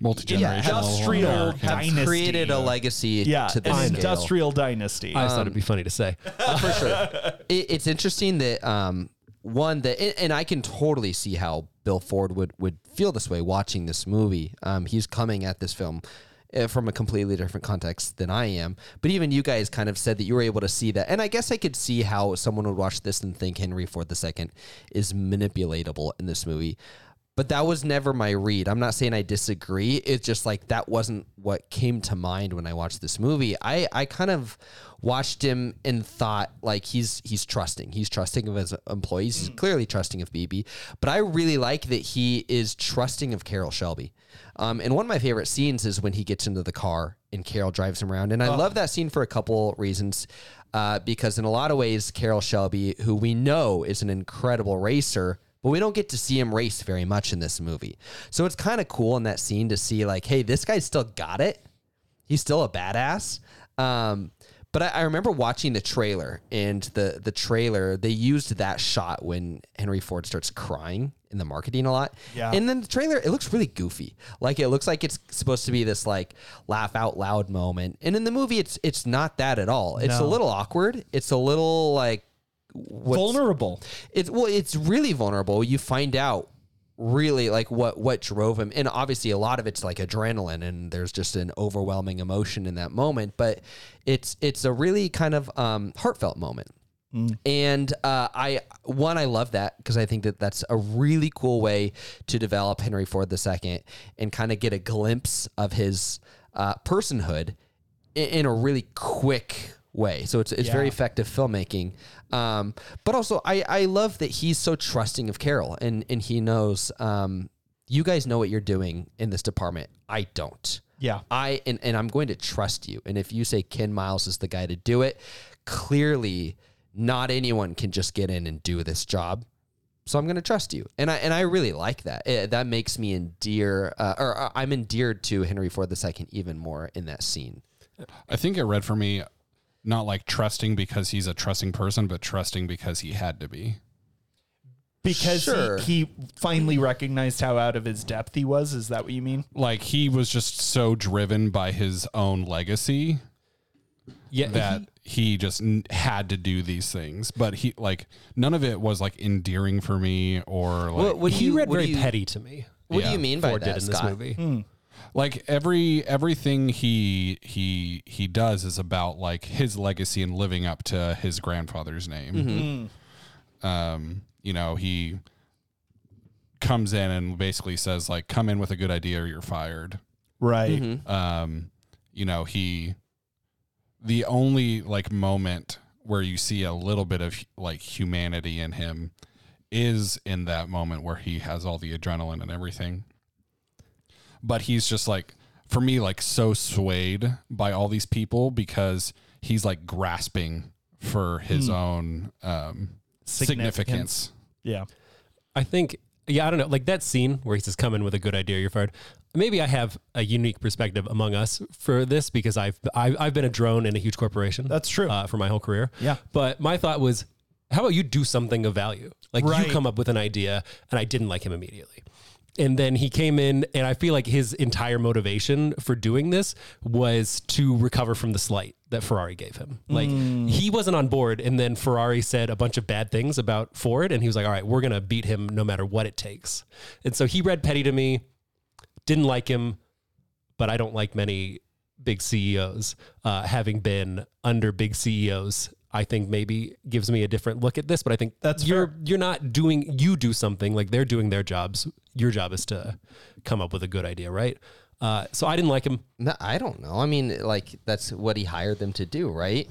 multi-generational dynasty, created a legacy to this industrial dynasty. I just thought it'd be funny to say. For sure. It's interesting that and I can totally see how Bill Ford would feel this way watching this movie. He's coming at this film from a completely different context than I am. But even you guys kind of said that you were able to see that. And I guess I could see how someone would watch this and think Henry Ford II is manipulatable in this movie. But that was never my read. I'm not saying I disagree. It's just like that wasn't what came to mind when I watched this movie. I kind of watched him and thought like he's trusting. He's trusting of his employees. He's clearly trusting of BB. But I really like that he is trusting of Carroll Shelby. And one of my favorite scenes is when he gets into the car and Carroll drives him around. And I love that scene for a couple reasons. Because in a lot of ways, Carroll Shelby, who we know is an incredible racer, but we don't get to see him race very much in this movie. So it's kind of cool in that scene to see like, hey, this guy's still got it. He's still a badass. But I remember watching the trailer, and the trailer, they used that shot when Henry Ford starts crying in the marketing a lot. Yeah. And then the trailer, it looks really goofy. Like it looks like it's supposed to be this like laugh out loud moment. And in the movie, it's not that at all. It's a little awkward. It's a little like, vulnerable. It's really vulnerable. You find out really like what drove him, and obviously a lot of it's like adrenaline, and there's just an overwhelming emotion in that moment. But it's a really kind of heartfelt moment. And I love that because I think that that's a really cool way to develop Henry Ford II and kind of get a glimpse of his personhood in a really quick way. So it's very effective filmmaking. But also I love that he's so trusting of Carroll, and he knows, you guys know what you're doing in this department. I don't. Yeah. And I'm going to trust you. And if you say Ken Miles is the guy to do it, clearly not anyone can just get in and do this job. So I'm going to trust you. And I really like that. That makes me I'm endeared to Henry Ford II even more in that scene. I think it read for me, not like trusting because he's a trusting person, but trusting because he had to be. Because he finally recognized how out of his depth he was. Is that what you mean? Like he was just so driven by his own legacy that he just had to do these things. But he like none of it was like endearing for me or like he read very petty to me. What do you mean by that, Scott? This movie? Like everything he does is about like his legacy and living up to his grandfather's name. Mm-hmm. You know, he comes in and basically says like, come in with a good idea or you're fired. Right. Mm-hmm. You know, the only like moment where you see a little bit of like humanity in him is in that moment where he has all the adrenaline and everything. But he's just like, for me, like so swayed by all these people because he's like grasping for his own significance. Yeah. I think, I don't know, like that scene where he says, come in with a good idea, you're fired. Maybe I have a unique perspective among us for this because I've been a drone in a huge corporation. That's true. For my whole career. Yeah. But my thought was, how about you do something of value? Like you come up with an idea, and I didn't like him immediately. And then he came in, and I feel like his entire motivation for doing this was to recover from the slight that Ferrari gave him. Like he wasn't on board. And then Ferrari said a bunch of bad things about Ford. And he was like, all right, we're going to beat him no matter what it takes. And so he read petty to me, didn't like him, but I don't like many big CEOs. Having been under big CEOs, I think maybe gives me a different look at this, but I think that's you're not doing, you do something like they're doing their jobs. Your job is to come up with a good idea. Right. So I didn't like him. No, I don't know. I mean, like that's what he hired them to do. Right.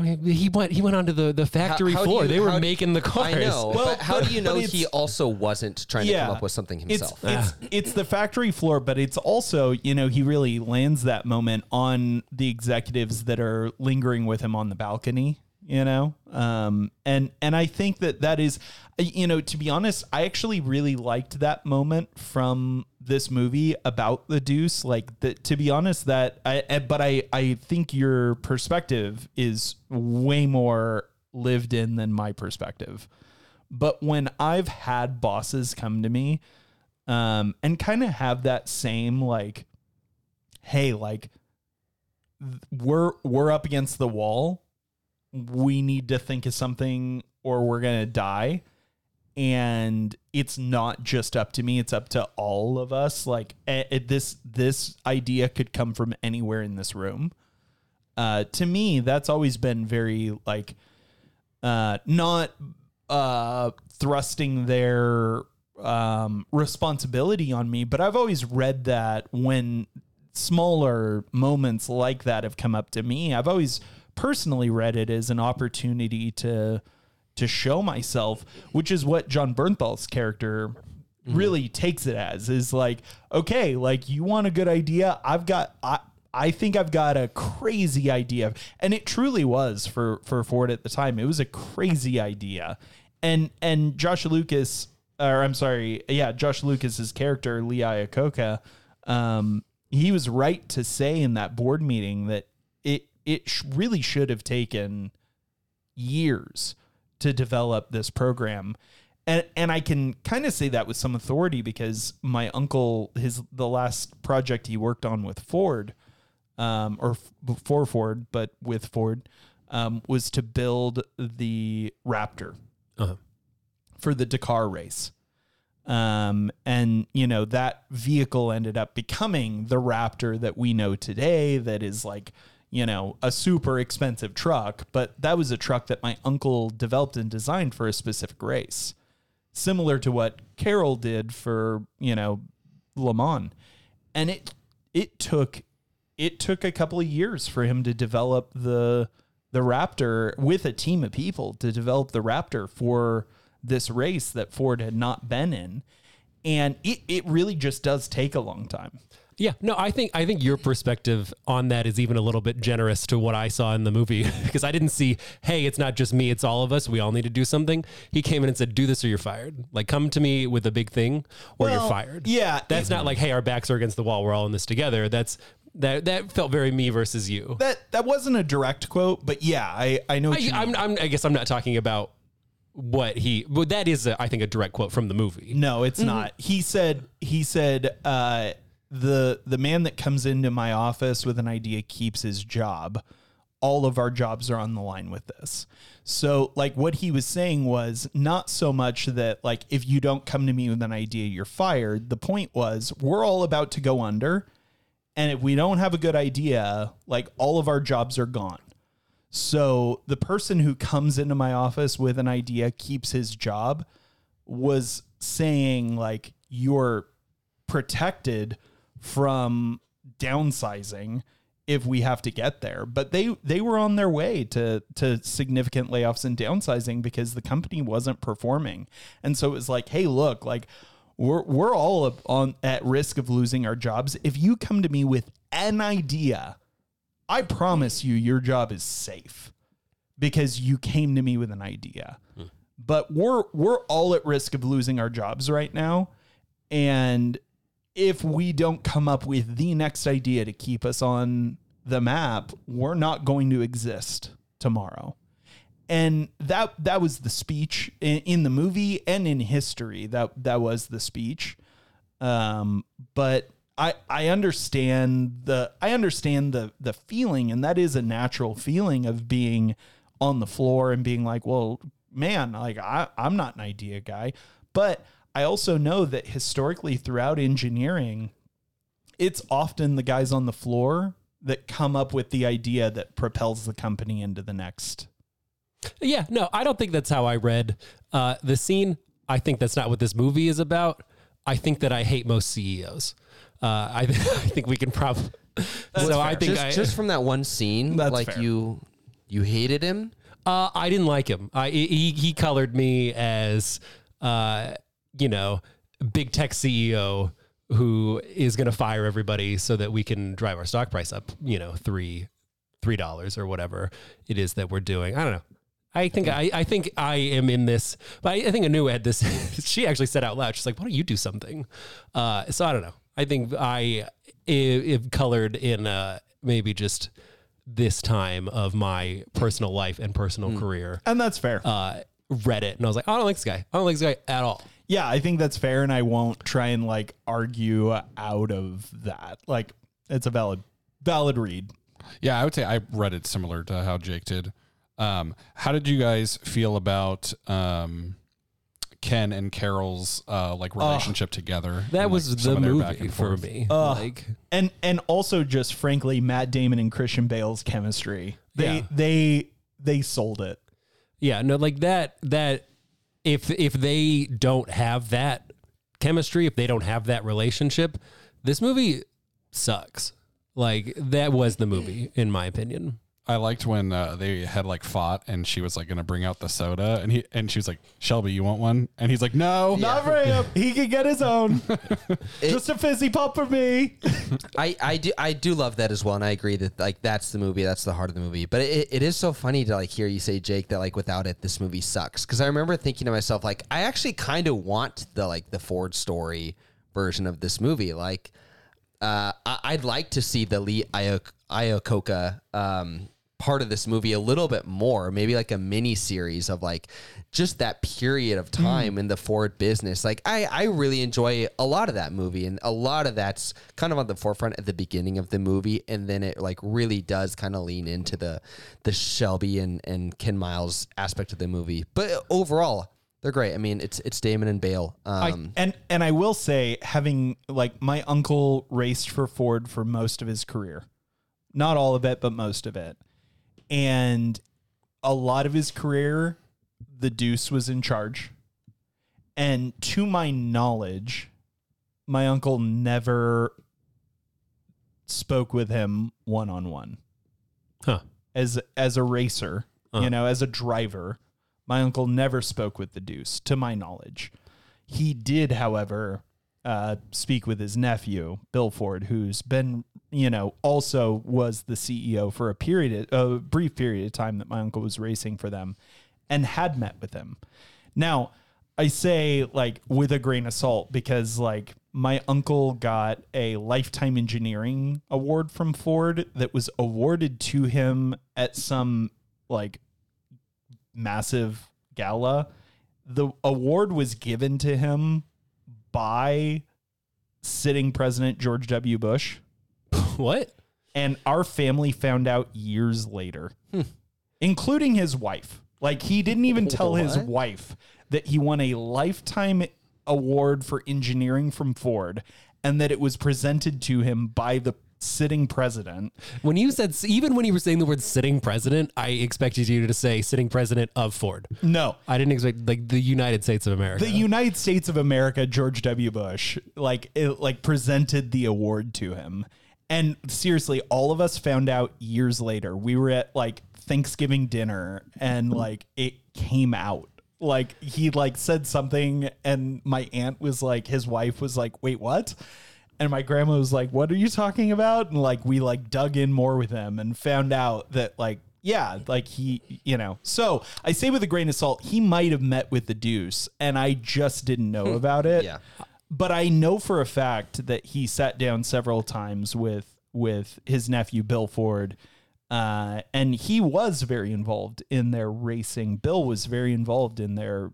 He went onto the factory floor. They were making the cars. I know. Well, how do you know he also wasn't trying to come up with something himself? It's the factory floor, but it's also, you know, he really lands that moment on the executives that are lingering with him on the balcony, you know? And I think that is, you know, to be honest, I actually really liked that moment from this movie about the Deuce. Like, to be honest, I think your perspective is way more lived in than my perspective. But when I've had bosses come to me, and kind of have that same, like, hey, like we're up against the wall. We need to think of something or we're going to die. And it's not just up to me. It's up to all of us. Like this idea could come from anywhere in this room. To me, that's always been very like, not thrusting their, responsibility on me, but I've always read that when smaller moments like that have come up to me, I've always personally read it as an opportunity to show myself, which is what John Bernthal's character really takes it as, is like, okay, like you want a good idea. I think I've got a crazy idea. And it truly was for Ford at the time. It was a crazy idea. And Josh Lucas's character, Lee Iacocca, he was right to say in that board meeting that it really should have taken years to develop this program. And I can kind of say that with some authority because my uncle, the last project he worked on with Ford, before Ford, but with Ford, was to build the Raptor for the Dakar race. And you know, that vehicle ended up becoming the Raptor that we know today. That is like, you know, a super expensive truck, but that was a truck that my uncle developed and designed for a specific race, similar to what Carroll did for, you know, Le Mans. And it took a couple of years for him to develop the Raptor with a team of people to develop the Raptor for this race that Ford had not been in. And it really just does take a long time. Yeah, no, I think your perspective on that is even a little bit generous to what I saw in the movie, because I didn't see, hey, it's not just me, it's all of us. We all need to do something. He came in and said, do this or you're fired. Like, come to me with a big thing or you're fired. Yeah. That's not like, hey, our backs are against the wall. We're all in this together. That felt very me versus you. That wasn't a direct quote, but yeah, I know. I guess I'm not talking about what he, but that is, I think, a direct quote from the movie. No, it's not. He said, the man that comes into my office with an idea keeps his job. All of our jobs are on the line with this. So like what he was saying was not so much that like, if you don't come to me with an idea, you're fired. The point was we're all about to go under. And if we don't have a good idea, like all of our jobs are gone. So the person who comes into my office with an idea keeps his job was saying like, you're protected from downsizing if we have to get there. But they were on their way to significant layoffs and downsizing because the company wasn't performing. And so it was like, hey, look, like we're all at risk of losing our jobs. If you come to me with an idea, I promise you your job is safe because you came to me with an idea. But we're all at risk of losing our jobs right now. And if we don't come up with the next idea to keep us on the map, we're not going to exist tomorrow. And that was the speech in the movie and in history. That was the speech. But I understand the feeling, and that is a natural feeling of being on the floor and being like, well, man, like I'm not an idea guy, but I also know that historically throughout engineering, it's often the guys on the floor that come up with the idea that propels the company into the next. Yeah, no, I don't think that's how I read the scene. I think that's not what this movie is about. I think that I hate most CEOs. I think we can probably... So I think just from that one scene, that's like fair. you... You hated him? I didn't like him. He colored me as, big tech CEO who is going to fire everybody so that we can drive our stock price up, $3 or whatever it is that we're doing. I don't know. I think I am in this, but I think Anu had this, she actually said out loud, she's like, why don't you do something? So I don't know. I think it colored in maybe just this time of my personal life and personal career. And that's fair. Read it and I was like, I don't like this guy. I don't like this guy at all. Yeah, I think that's fair. And I won't try and argue out of that. It's a valid read. Yeah, I would say I read it similar to how Jake did. How did you guys feel about Ken and Carroll's relationship together? That was the movie for me. And also just frankly, Matt Damon and Christian Bale's chemistry. They sold it. Yeah, no, that if they don't have that chemistry, if they don't have that relationship, this movie sucks. That was the movie, in my opinion. I liked when they had fought and she was going to bring out the soda and she was like, Shelby, you want one? And he's like, no, not for him. He can get his own. Just a fizzy pop for me. I do love that as well. And I agree that that's the movie. That's the heart of the movie. But it is so funny to hear you say, Jake, that without it, this movie sucks. Cause I remember thinking to myself, I actually kind of want the Ford story version of this movie. I'd like to see the Lee Iacocca part of this movie a little bit more, maybe a mini series of just that period of time in the Ford business. I really enjoy a lot of that movie, and a lot of that's kind of on the forefront at the beginning of the movie. And then it really does kind of lean into the Shelby and Ken Miles aspect of the movie. But overall, they're great. I mean, it's Damon and Bale. I will say, having my uncle raced for Ford for most of his career, not all of it, but most of it. And a lot of his career, the Deuce was in charge. And to my knowledge, my uncle never spoke with him one-on-one. Huh. As a racer, as a driver. My uncle never spoke with the Deuce, to my knowledge. He did, however, speak with his nephew, Bill Ford, who's been, also was the CEO for a brief period of time that my uncle was racing for them, and had met with him. Now, I say with a grain of salt because my uncle got a lifetime engineering award from Ford that was awarded to him at some massive gala. The award was given to him by sitting President George W. Bush. What? And our family found out years later, including his wife. He didn't even tell his wife that he won a lifetime award for engineering from Ford and that it was presented to him by the sitting president. When you said, even when you were saying the word sitting president, I expected you to say sitting president of Ford. No, I didn't expect the United States of America. The United States of America, George W. Bush, presented the award to him. And seriously, all of us found out years later. We were at Thanksgiving dinner and it came out. He said something and my aunt was his wife was wait, what? And my grandma was what are you talking about? And we dug in more with him and found out that he. So I say with a grain of salt, he might have met with the Deuce and I just didn't know about it. Yeah. But I know for a fact that he sat down several times with his nephew, Bill Ford. And he was very involved in their racing. Bill was very involved in their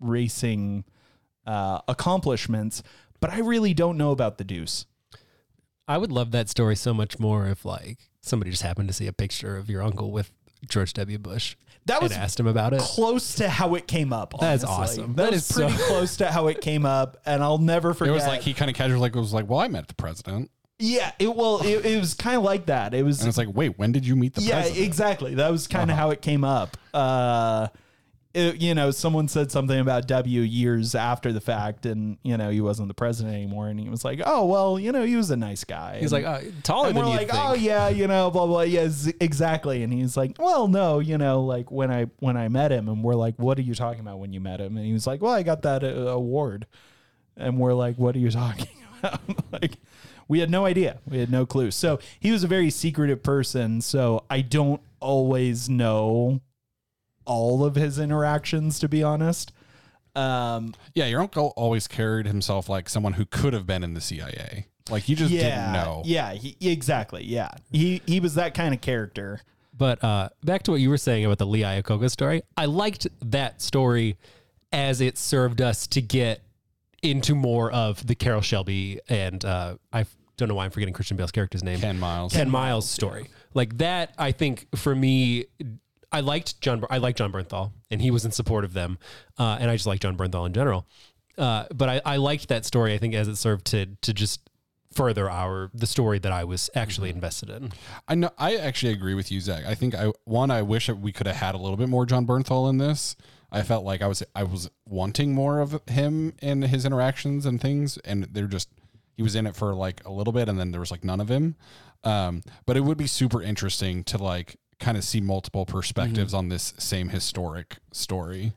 racing accomplishments. But I really don't know about the Deuce. I would love that story so much more if somebody just happened to see a picture of your uncle with George W. Bush. That was asked him about it. Close to how it came up. That's awesome. That is pretty close to how it came up, and I'll never forget. It was he kind of casually was "Well, I met the president." Yeah, it was kind of like that. It was. And it's "Wait, when did you meet the president?" Yeah, exactly. That was kind of how it came up. it, you know, someone said something about W years after the fact, and, you know, he wasn't the president anymore. And he was like, oh, well, you know, he was a nice guy. He's and, like, taller and than you think. Oh, yeah, you know, blah, blah. Yes, exactly. And he's like, well, no, you know, like when I met him, and we're like, what are you talking about when you met him? And he was like, well, I got that award. And we're like, what are you talking about? Like, we had no idea. We had no clue. So he was a very secretive person. So I don't always know all of his interactions, to be honest. Yeah, your uncle always carried himself like someone who could have been in the CIA. Like, you just didn't know. Yeah, exactly. Yeah. He was that kind of character. But back to what you were saying about the Lee Iacocca story. I liked that story as it served us to get into more of the Carroll Shelby and I don't know why I'm forgetting Christian Bale's character's name. Ken Miles story. Yeah. Like that, I think, for me... I liked John Bernthal, and he was in support of them. And I just like John Bernthal in general. But I liked that story, I think, as it served to just further the story that I was actually invested in. I know. I actually agree with you, Zach. I think I wish we could have had a little bit more John Bernthal in this. I felt like I was wanting more of him and his interactions and things. And he was in it for like a little bit, and then there was like none of him. But it would be super interesting to like, kind of see multiple perspectives on this same historic story.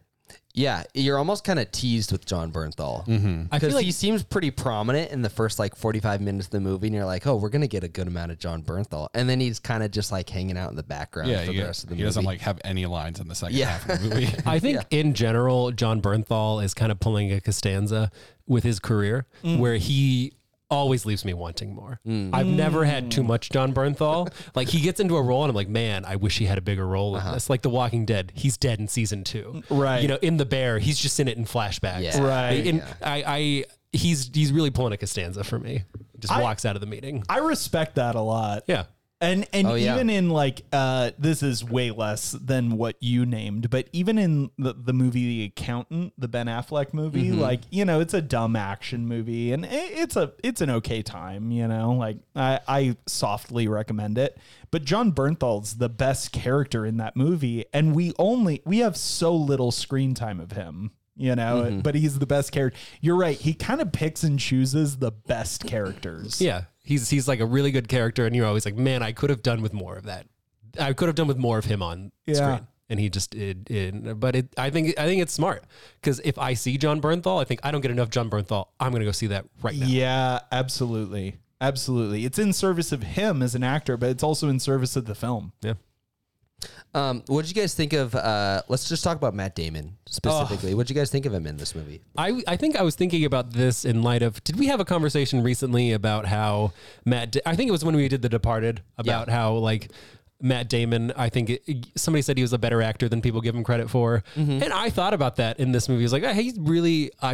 Yeah, you're almost kind of teased with John Bernthal. Mm-hmm. I feel like he seems pretty prominent in the first like 45 minutes of the movie, and you're like, oh, we're going to get a good amount of John Bernthal. And then he's kind of just like hanging out in the background for the rest of the movie. He doesn't like have any lines in the second half of the movie. I think in general, John Bernthal is kind of pulling a Costanza with his career where he... always leaves me wanting more. I've never had too much John Bernthal. Like, he gets into a role and I'm like, man, I wish he had a bigger role in this. Like The Walking Dead, he's dead in season 2. Right. You know, in The Bear, he's just in it in flashbacks. Yeah. Right. And he's really pulling a Costanza for me. Just walks out of the meeting. I respect that a lot. Yeah. And even in like, this is way less than what you named, but even in the movie The Accountant, the Ben Affleck movie, like, you know, it's a dumb action movie, and it's an okay time, you know, like I softly recommend it. But John Bernthal's the best character in that movie, and we have so little screen time of him, you know, but he's the best character. You're right. He kind of picks and chooses the best characters. Yeah. He's like a really good character, and you're always like, man, I could have done with more of that. I could have done with more of him on screen. And he just I think it's smart, because if I see John Bernthal, I think I don't get enough John Bernthal. I'm going to go see that right now. Yeah, absolutely. Absolutely. It's in service of him as an actor, but it's also in service of the film. Yeah. What did you guys think of, let's just talk about Matt Damon specifically. What did you guys think of him in this movie? I think I was thinking about this in light of, did we have a conversation recently about how I think it was when we did The Departed, about how like Matt Damon, I think somebody said he was a better actor than people give him credit for. And I thought about that in this movie. I was like, I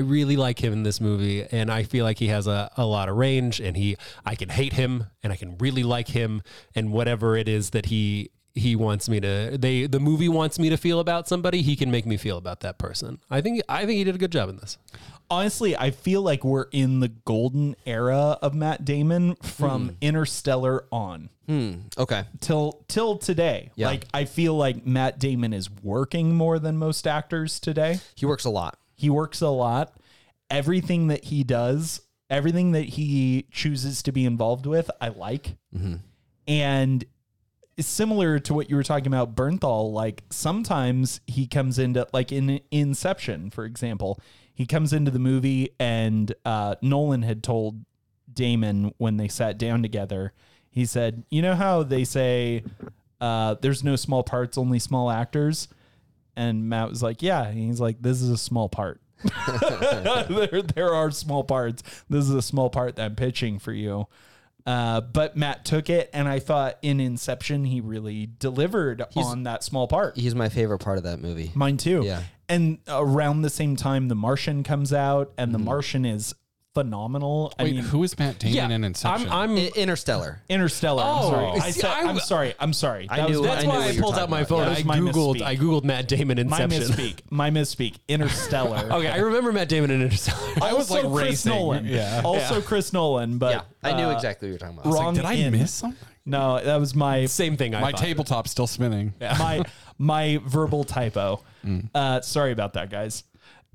really like him in this movie, and I feel like he has a lot of range, and I can hate him and I can really like him, and whatever it is that he wants me to, the movie wants me to feel about somebody, he can make me feel about that person. I think he did a good job in this. Honestly, I feel like we're in the golden era of Matt Damon from Interstellar on. Okay. Till today. Yeah. Like, I feel like Matt Damon is working more than most actors today. He works a lot. Everything that he does, everything that he chooses to be involved with, I like. And similar to what you were talking about, Bernthal, like sometimes he comes into, like in Inception, for example, he comes into the movie, and Nolan had told Damon when they sat down together, he said, you know how they say there's no small parts, only small actors? And Matt was like, yeah. And he's like, this is a small part. there are small parts. This is a small part that I'm pitching for you. But Matt took it, and I thought in Inception he really delivered on that small part. He's my favorite part of that movie. Mine too. Yeah. And around the same time, The Martian comes out, and The Martian is phenomenal. Wait, I mean, who is Matt Damon in Inception? Interstellar. Oh, I'm sorry. That's why I pulled out my phone. Yeah, I googled Matt Damon Inception. My misspeak. Interstellar. Okay, I remember Matt Damon in Interstellar. I was like Chris Nolan. Yeah. Also Chris Nolan, but I knew exactly what you were talking about. I was like, did I miss something? No, that was my same thing. My tabletop's still spinning. Yeah. My verbal typo. Sorry about that, guys.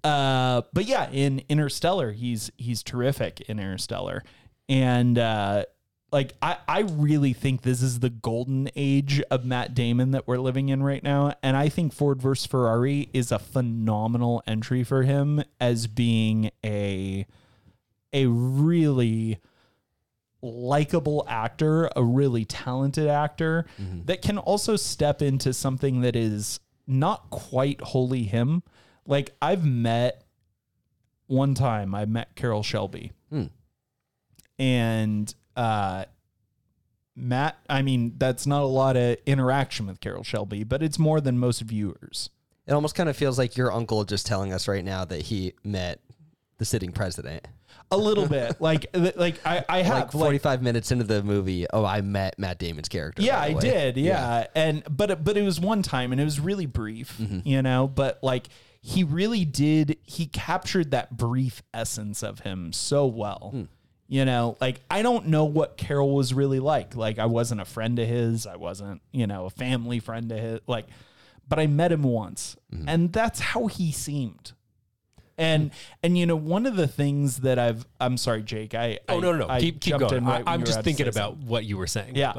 But yeah, in Interstellar, he's terrific in Interstellar. And, like, I really think this is the golden age of Matt Damon that we're living in right now. And I think Ford v. Ferrari is a phenomenal entry for him as being a really likable actor, a really talented actor that can also step into something that is not quite wholly him. Like, I met Carroll Shelby. And Matt, I mean, that's not a lot of interaction with Carroll Shelby, but it's more than most viewers. It almost kind of feels like your uncle just telling us right now that he met the sitting president. A little bit. Like I have like 45 minutes into the movie. Oh, I met Matt Damon's character. Yeah, I did. Yeah. But it was one time and it was really brief, you know, but like he really did. He captured that brief essence of him so well. You know, like, I don't know what Carroll was really like. Like, I wasn't a friend of his. I wasn't, you know, a family friend of his. Like, but I met him once, and that's how he seemed. And you know, one of the things that I'm sorry, Jake. No, keep going. I'm just thinking about what you were saying. Yeah.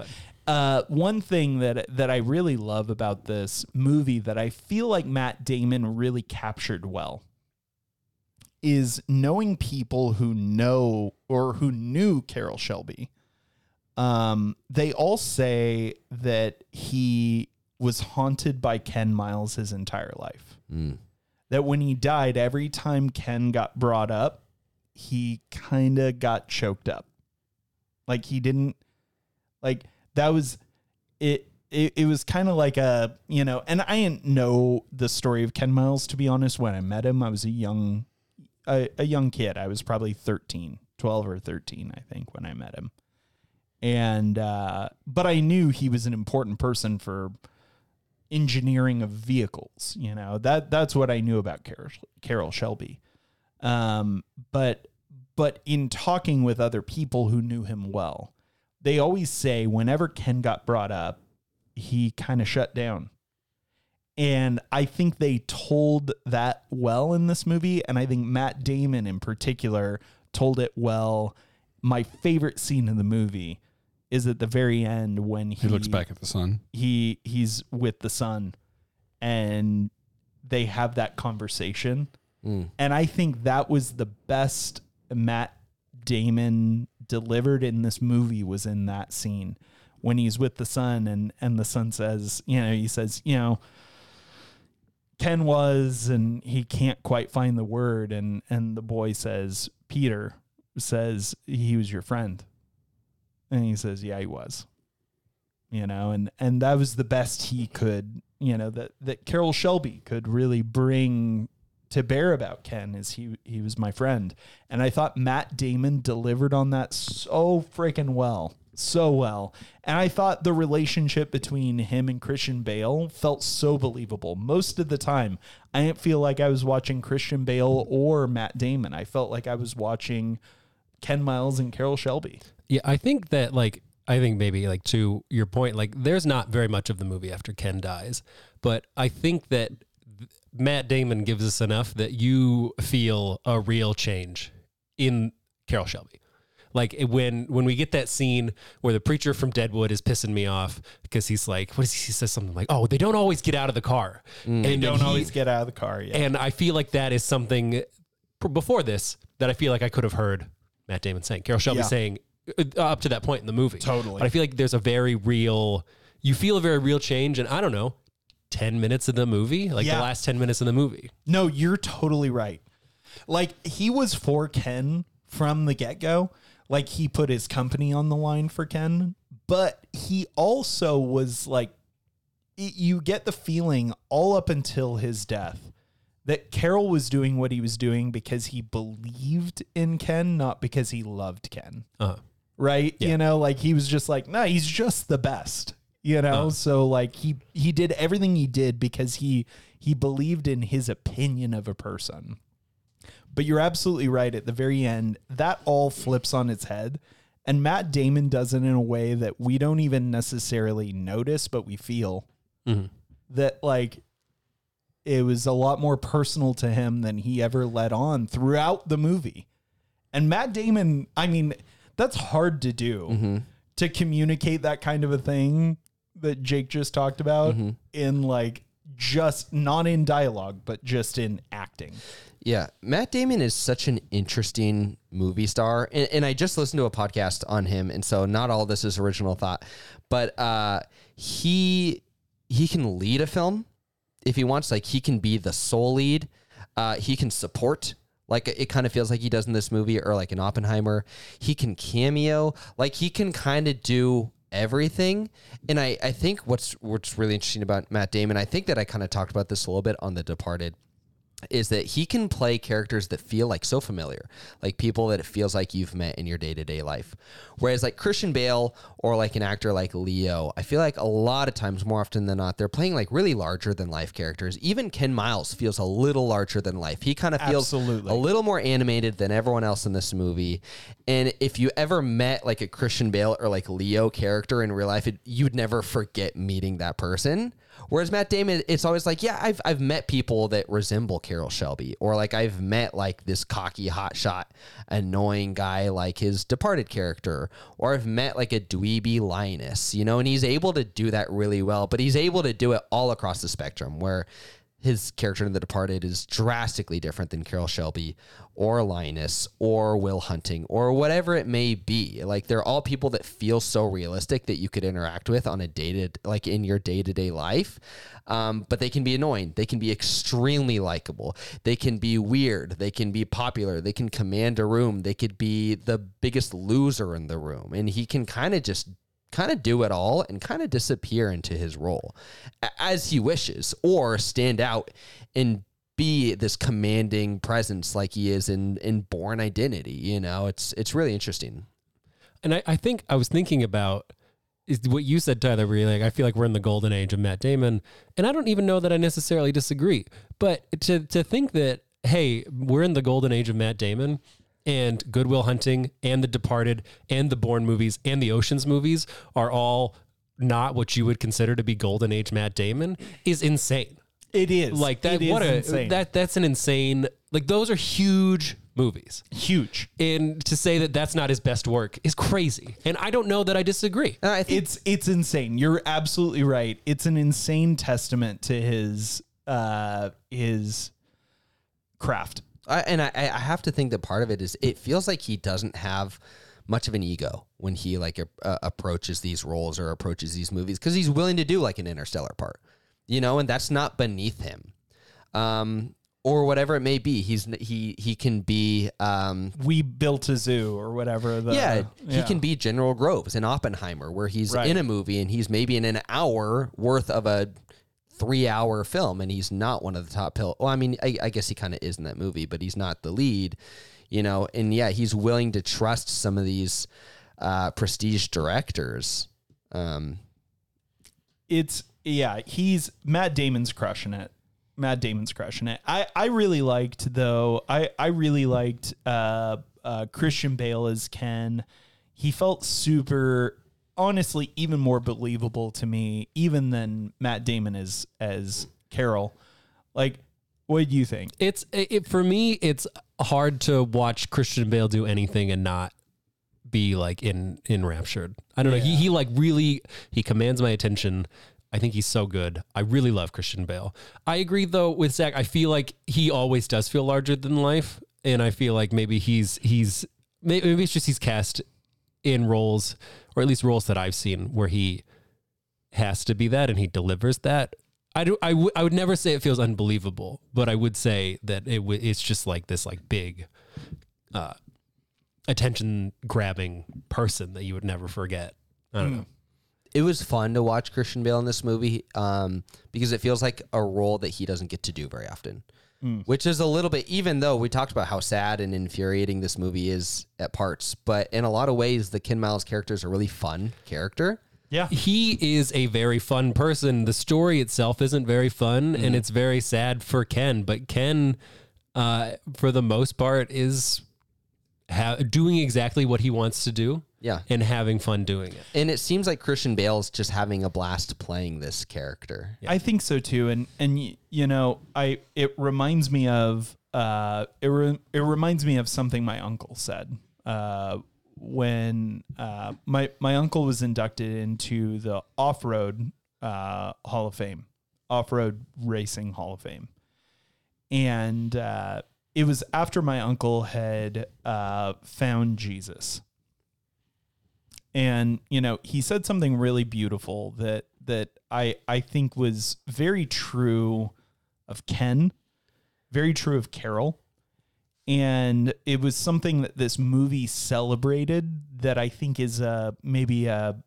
But. One thing that I really love about this movie that I feel like Matt Damon really captured well is knowing people who know or who knew Carroll Shelby. They all say that he was haunted by Ken Miles his entire life. That when he died, every time Ken got brought up, he kind of got choked up. Like he didn't, like that was it. It was kind of like a, you know, and I didn't know the story of Ken Miles, to be honest. When I met him, I was a young kid. I was probably 12 or 13, I think, when I met him. And, but I knew he was an important person for engineering of vehicles, you know, that's what I knew about Carroll Shelby. But in talking with other people who knew him well, they always say whenever Ken got brought up, he kind of shut down. And I think they told that well in this movie. And I think Matt Damon in particular told it well. My favorite scene in the movie is at the very end when he looks back at the sun. He's with the sun and they have that conversation. And I think that was the best Matt Damon delivered in this movie was in that scene when he's with the sun and the sun says, you know, he says, you know, Ken was, and he can't quite find the word. And the boy says, Peter says he was your friend. And he says, yeah, he was, you know, and that was the best he could, you know, that Carroll Shelby could really bring to bear about Ken is he was my friend. And I thought Matt Damon delivered on that so freaking well, so well. And I thought the relationship between him and Christian Bale felt so believable. Most of the time, I didn't feel like I was watching Christian Bale or Matt Damon. I felt like I was watching Ken Miles and Carroll Shelby. Yeah, I think that, like, maybe, like, to your point, like, there's not very much of the movie after Ken dies, but I think that Matt Damon gives us enough that you feel a real change in Carroll Shelby. Like, when we get that scene where the preacher from Deadwood is pissing me off because he's like, he says something like, oh, they don't always get out of the car. They don't always get out of the car, yeah. And I feel like that is something, before this, that I feel like I could have heard Matt Damon saying, Carroll Shelby saying, up to that point in the movie. Totally. But I feel like there's you feel a very real change in, I don't know, 10 minutes of the movie, like the last 10 minutes of the movie. No, you're totally right. Like, he was for Ken from the get-go. Like, he put his company on the line for Ken, but he also was like, you get the feeling all up until his death that Carroll was doing what he was doing because he believed in Ken, not because he loved Ken. Uh-huh. Right? Yeah. You know, like, he was just like, nah, he's just the best, you know? Uh-huh. So, like, he did everything he did because he believed in his opinion of a person. But you're absolutely right. At the very end, that all flips on its head. And Matt Damon does it in a way that we don't even necessarily notice, but we feel that like it was a lot more personal to him than he ever let on throughout the movie. And Matt Damon, I mean, that's hard to do to communicate that kind of a thing that Jake just talked about in like just not in dialogue, but just in acting. Yeah, Matt Damon is such an interesting movie star. And I just listened to a podcast on him, and so not all this is original thought. But he can lead a film if he wants. Like, he can be the sole lead. He can support. Like, it kind of feels like he does in this movie, or like in Oppenheimer. He can cameo. Like, he can kind of do everything. And I think what's really interesting about Matt Damon, I think that I kind of talked about this a little bit on The Departed, is that he can play characters that feel like so familiar, like people that it feels like you've met in your day-to-day life. Whereas like Christian Bale or like an actor like Leo, I feel like a lot of times, more often than not, they're playing like really larger than life characters. Even Ken Miles feels a little larger than life. He kind of feels a little more animated than everyone else in this movie. And if you ever met like a Christian Bale or like Leo character in real life, you'd never forget meeting that person. Whereas Matt Damon, it's always like, yeah, I've met people that resemble Carroll Shelby, or like I've met like this cocky, hotshot, annoying guy like his Departed character, or I've met like a dweeby lioness, you know, and he's able to do that really well, but he's able to do it all across the spectrum, where his character in The Departed is drastically different than Carroll Shelby or Linus or Will Hunting or whatever it may be. Like, they're all people that feel so realistic that you could interact with on a like in your day-to-day life. But they can be annoying. They can be extremely likable. They can be weird. They can be popular. They can command a room. They could be the biggest loser in the room. And he can kind of do it all and kind of disappear into his role as he wishes, or stand out and be this commanding presence like he is in Born Identity. You know, it's really interesting. And I think I was thinking about is what you said, Tyler, really, like, I feel like we're in the golden age of Matt Damon, and I don't even know that I necessarily disagree, but to think that, hey, we're in the golden age of Matt Damon, and Good Will Hunting and The Departed and the Bourne movies and the Oceans movies are all not what you would consider to be golden age Matt Damon is insane. It is. Like that. What a, that's an insane, like, those are huge movies. Huge. And to say that that's not his best work is crazy. And I don't know that I disagree. I think it's insane. You're absolutely right. It's an insane testament to his craft. And I have to think that part of it is it feels like he doesn't have much of an ego when he like approaches these roles or approaches these movies, because he's willing to do like an Interstellar part, you know, and that's not beneath him, or whatever it may be. He can be We Built a Zoo or whatever. He can be General Groves in Oppenheimer, where he's in a movie and he's maybe in an hour worth of a 3-hour film, and he's not one of the top pill. Well, I mean, I guess he kind of is in that movie, but he's not the lead, you know? And yeah, he's willing to trust some of these prestige directors. Matt Damon's crushing it. Matt Damon's crushing it. I really liked Christian Bale as Ken. He felt super, honestly, even more believable to me, even than Matt Damon as Carroll. Like, what do you think? For me, it's hard to watch Christian Bale do anything and not be like enraptured. I don't know. He like really, he commands my attention. I think he's so good. I really love Christian Bale. I agree though with Zach. I feel like he always does feel larger than life. And I feel like maybe maybe it's just he's cast in roles, or at least roles that I've seen, where he has to be that and he delivers that. I would never say it feels unbelievable, but I would say that it's just like this like big attention grabbing person that you would never forget. I don't know. It was fun to watch Christian Bale in this movie because it feels like a role that he doesn't get to do very often. Which is a little bit, even though we talked about how sad and infuriating this movie is at parts, but in a lot of ways, the Ken Miles character is a really fun character. Yeah. He is a very fun person. The story itself isn't very fun, and it's very sad for Ken, but Ken, for the most part, is doing exactly what he wants to do Yeah. And having fun doing it. And it seems like Christian Bale's just having a blast playing this character. Yeah. I think so too. And you know, it reminds me of something my uncle said, when my uncle was inducted into the Off-Road Hall of Fame, Off-Road Racing Hall of Fame. And it was after my uncle had found Jesus. And, you know, he said something really beautiful that I think was very true of Ken, very true of Carroll. And it was something that this movie celebrated that I think is maybe a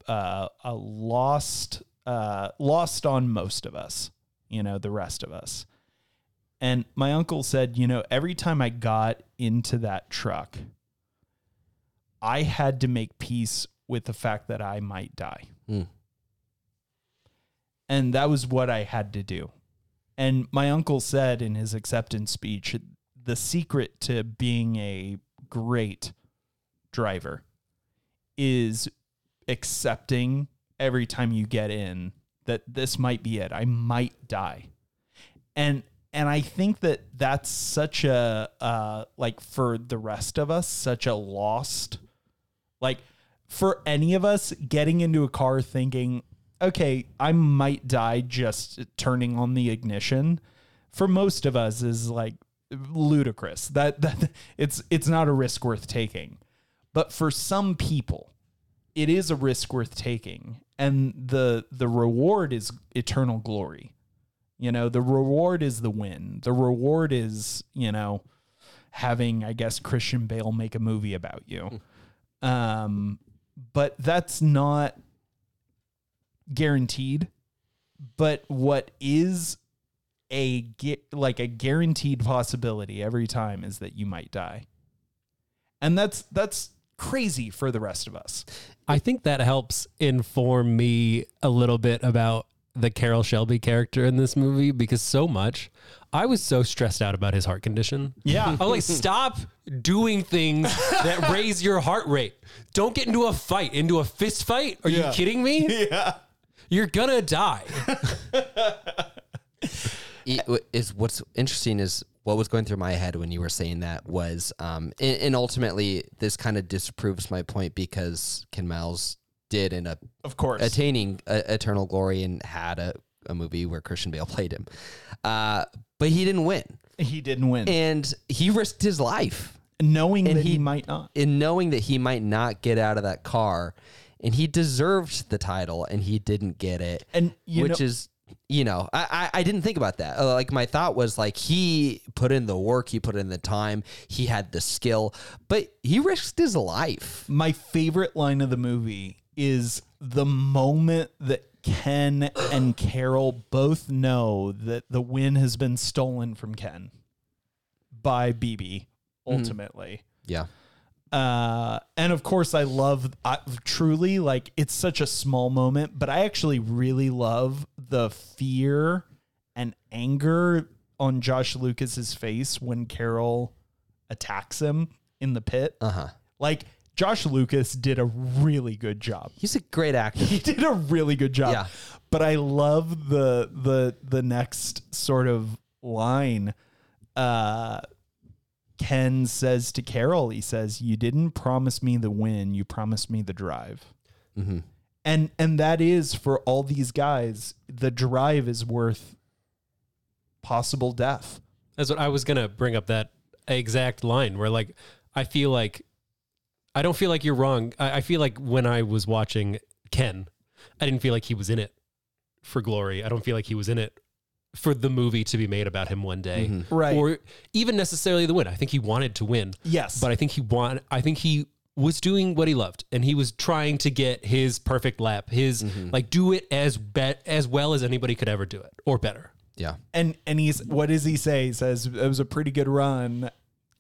lost on most of us, you know, the rest of us. And my uncle said, you know, every time I got into that truck, I had to make peace with the fact that I might die. Mm. And that was what I had to do. And my uncle said in his acceptance speech, the secret to being a great driver is accepting every time you get in that this might be it. I might die. And I think that that's such a, like for the rest of us, such a lost, like for any of us getting into a car thinking, okay, I might die just turning on the ignition, for most of us is like, ludicrous. That it's not a risk worth taking. But for some people, it is a risk worth taking. And the reward is eternal glory. You know, the reward is the win. The reward is, you know, having, I guess, Christian Bale make a movie about you. But that's not guaranteed. But what is a guaranteed possibility every time is that you might die. And that's crazy for the rest of us. I think that helps inform me a little bit about the Carroll Shelby character in this movie, because so much, I was so stressed out about his heart condition. Yeah. I was like, stop doing things that raise your heart rate. Don't get into a fight, into a fist fight. Are you kidding me? Yeah. You're gonna die. What's interesting is what was going through my head when you were saying that was, and ultimately this kind of disproves my point, because Ken Miles did end up, of course, attaining eternal glory and had a movie where Christian Bale played him, but he didn't win. And he risked his life, knowing that he might not get out of that car, and he deserved the title, and he didn't get it, and you know, I didn't think about that. Like my thought was like, he put in the work, he put in the time, he had the skill, but he risked his life. My favorite line of the movie is the moment that Ken and Carroll both know that the win has been stolen from Ken by BB ultimately. Mm-hmm. Yeah. And of course I truly like, it's such a small moment, but I actually really love the fear and anger on Josh Lucas's face when Carroll attacks him in the pit. Uh-huh. Like Josh Lucas did a really good job. He's a great actor. He did a really good job, yeah. But I love the next sort of line, Ken says to Carroll, he says, you didn't promise me the win. You promised me the drive. Mm-hmm. And that is, for all these guys, the drive is worth possible death. That's what I was going to bring up, that exact line where like, I don't feel like you're wrong. I feel like when I was watching Ken, I didn't feel like he was in it for glory. I don't feel like he was in it for the movie to be made about him one day. Mm-hmm. Right. Or even necessarily the win. I think he wanted to win. Yes. But I think he was doing what he loved, and he was trying to get his perfect lap, his like do it as well as anybody could ever do it, or better. Yeah. And he's, what does he say? He says, it was a pretty good run.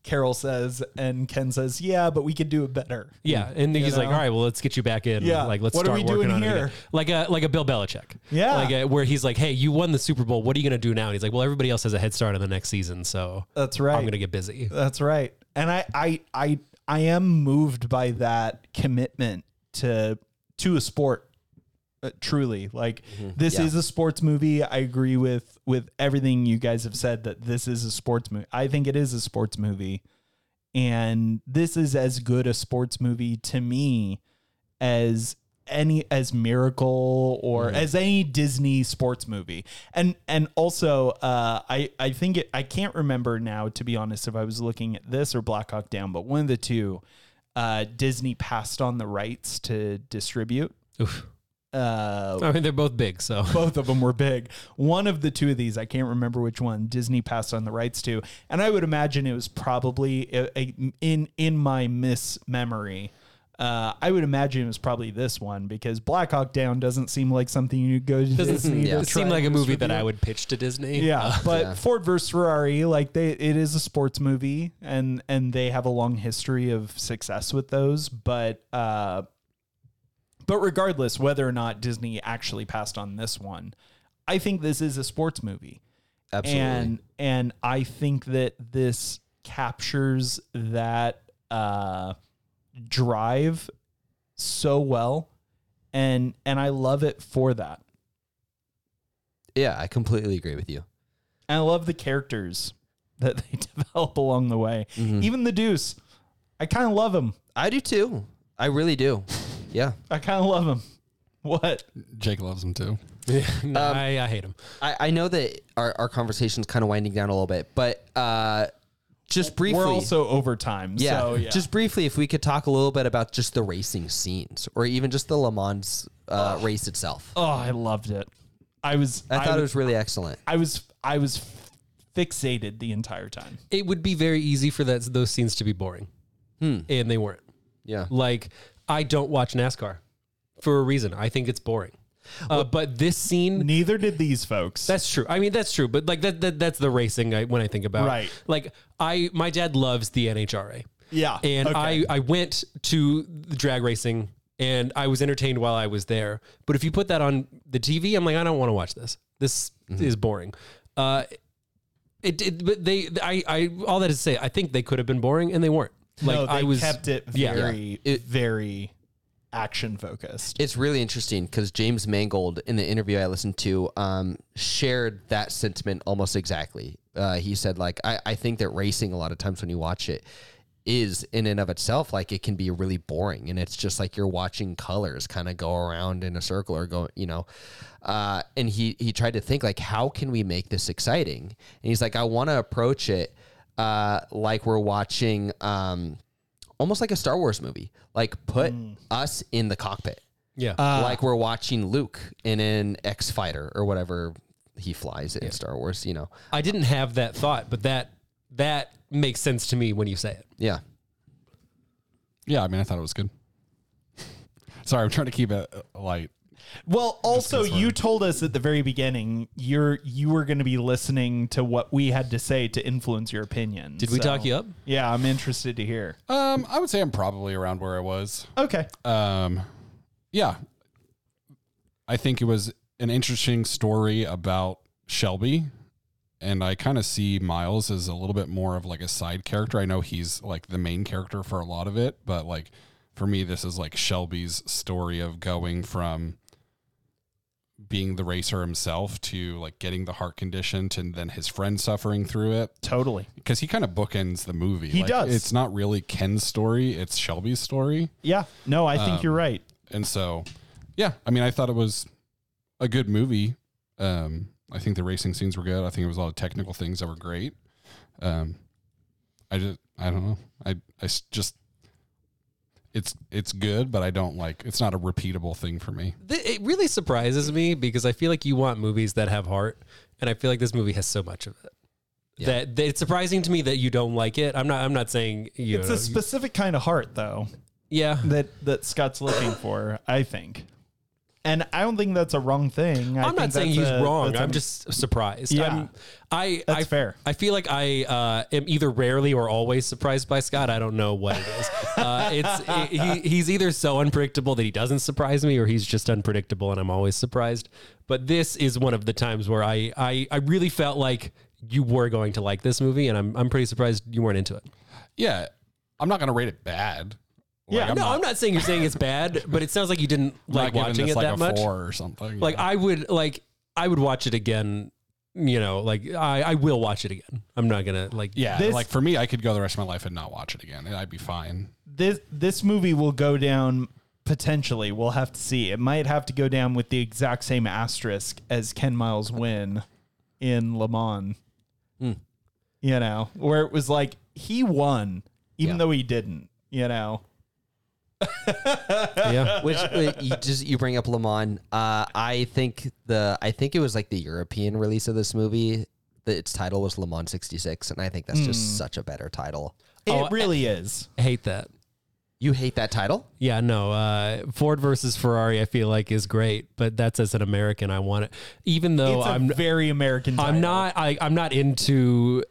Carroll says, and Ken says, yeah, but we could do it better. Yeah. And he's like, all right, well, let's get you back in. Yeah. Like, let's start working on it. Like a Bill Belichick. Yeah. Where he's like, hey, you won the Super Bowl. What are you going to do now? And he's like, well, everybody else has a head start on the next season. So that's right. I'm going to get busy. That's right. And I I am moved by that commitment to a sport. Truly, like this is a sports movie. I agree with everything you guys have said that this is a sports movie. I think it is a sports movie, and this is as good a sports movie to me as Miracle or as any Disney sports movie. And also, I think I can't remember now, to be honest, if I was looking at this or Black Hawk Down, but one of the two, Disney passed on the rights to distribute. Oof. I mean, they're both big, so both of them were big. One of the two of these, I can't remember which one, Disney passed on the rights to, and I would imagine it was probably in my mismemory. I would imagine it was probably this one, because Black Hawk Down doesn't seem like something you go to Disney. Yeah. It seemed like a movie that I would pitch to Disney. Yeah, but Ford v. Ferrari, like it is a sports movie, and they have a long history of success with those, But regardless, whether or not Disney actually passed on this one, I think this is a sports movie. Absolutely. And I think that this captures that drive so well. And I love it for that. Yeah, I completely agree with you. And I love the characters that they develop along the way. Mm-hmm. Even the Deuce. I kind of love him. I do too. I really do. Yeah. I kind of love him. What? Jake loves him too. No, I hate him. I know that our conversation's kind of winding down a little bit, but just briefly. We're also over time. Yeah, so yeah. Just briefly, if we could talk a little bit about just the racing scenes or even just the Le Mans race itself. Oh, I loved it. I thought it was really excellent. I was fixated the entire time. It would be very easy for those scenes to be boring. And they weren't. Yeah. Like, I don't watch NASCAR for a reason. I think it's boring. But this scene... Neither did these folks. That's true. I mean, that's true. But like that's the racing when I think about it. Right. Like, my dad loves the NHRA. Yeah. And okay. I went to the drag racing, and I was entertained while I was there. But if you put that on the TV, I'm like, I don't want to watch this. This is boring. All that is to say, I think they could have been boring, and they weren't. Like no, they kept it very action focused. It's really interesting because James Mangold, in the interview I listened to, shared that sentiment almost exactly. He said, like, I think that racing a lot of times when you watch it is in and of itself, like, it can be really boring. And it's just like you're watching colors kind of go around in a circle or go, you know. And he tried to think, like, how can we make this exciting? And he's like, I want to approach it like we're watching almost like a Star Wars movie. Like, put us in the cockpit. Yeah. Like we're watching Luke in an X-Fighter or whatever he flies in Star Wars, you know. I didn't have that thought, but that makes sense to me when you say it. Yeah. Yeah, I mean, I thought it was good. Sorry, I'm trying to keep it light. Well, also, you told us at the very beginning you were going to be listening to what we had to say to influence your opinion. Did we talk you up? Yeah, I'm interested to hear. I would say I'm probably around where I was. Okay. Yeah. I think it was an interesting story about Shelby, and I kind of see Miles as a little bit more of like a side character. I know he's like the main character for a lot of it, but like for me, this is like Shelby's story of going from being the racer himself to like getting the heart condition to then his friend suffering through it. Totally. Because he kind of bookends the movie. He does. It's not really Ken's story. It's Shelby's story. Yeah. No, I think you're right. And so, yeah, I mean, I thought it was a good movie. I think the racing scenes were good. I think it was a lot of technical things that were great. I don't know. It's good, but I don't like, it's not a repeatable thing for me. It really surprises me because I feel like you want movies that have heart, and I feel like this movie has so much of it. Yeah. That it's surprising to me that you don't like it. I'm not saying you. It's a specific kind of heart, though. Yeah, that Scott's looking for, I think. And I don't think that's a wrong thing. I'm not saying he's wrong. I'm just surprised. Yeah, that's fair. I feel like I am either rarely or always surprised by Scott. I don't know what it is. He's either so unpredictable that he doesn't surprise me, or he's just unpredictable and I'm always surprised. But this is one of the times where I really felt like you were going to like this movie, and I'm pretty surprised you weren't into it. Yeah, I'm not going to rate it bad. Like, yeah, I'm not saying you're saying it's bad, but it sounds like you didn't like watching it like that much. 4 or something. Like, yeah. I would watch it again. You know, like I will watch it again. I'm not gonna like. Yeah, this, like for me, I could go the rest of my life and not watch it again, and I'd be fine. This movie will go down potentially. We'll have to see. It might have to go down with the exact same asterisk as Ken Miles' win in Le Mans. Mm. You know, where it was like he won, even though he didn't. You know. Yeah, which you bring up Le Mans. I think it was like the European release of this movie. Its title was Le Mans '66, and I think that's just such a better title. It really is. I hate that. You hate that title? Yeah, no. Ford versus Ferrari, I feel like is great, but that's as an American, I want it. Even though I'm very American title. I'm not into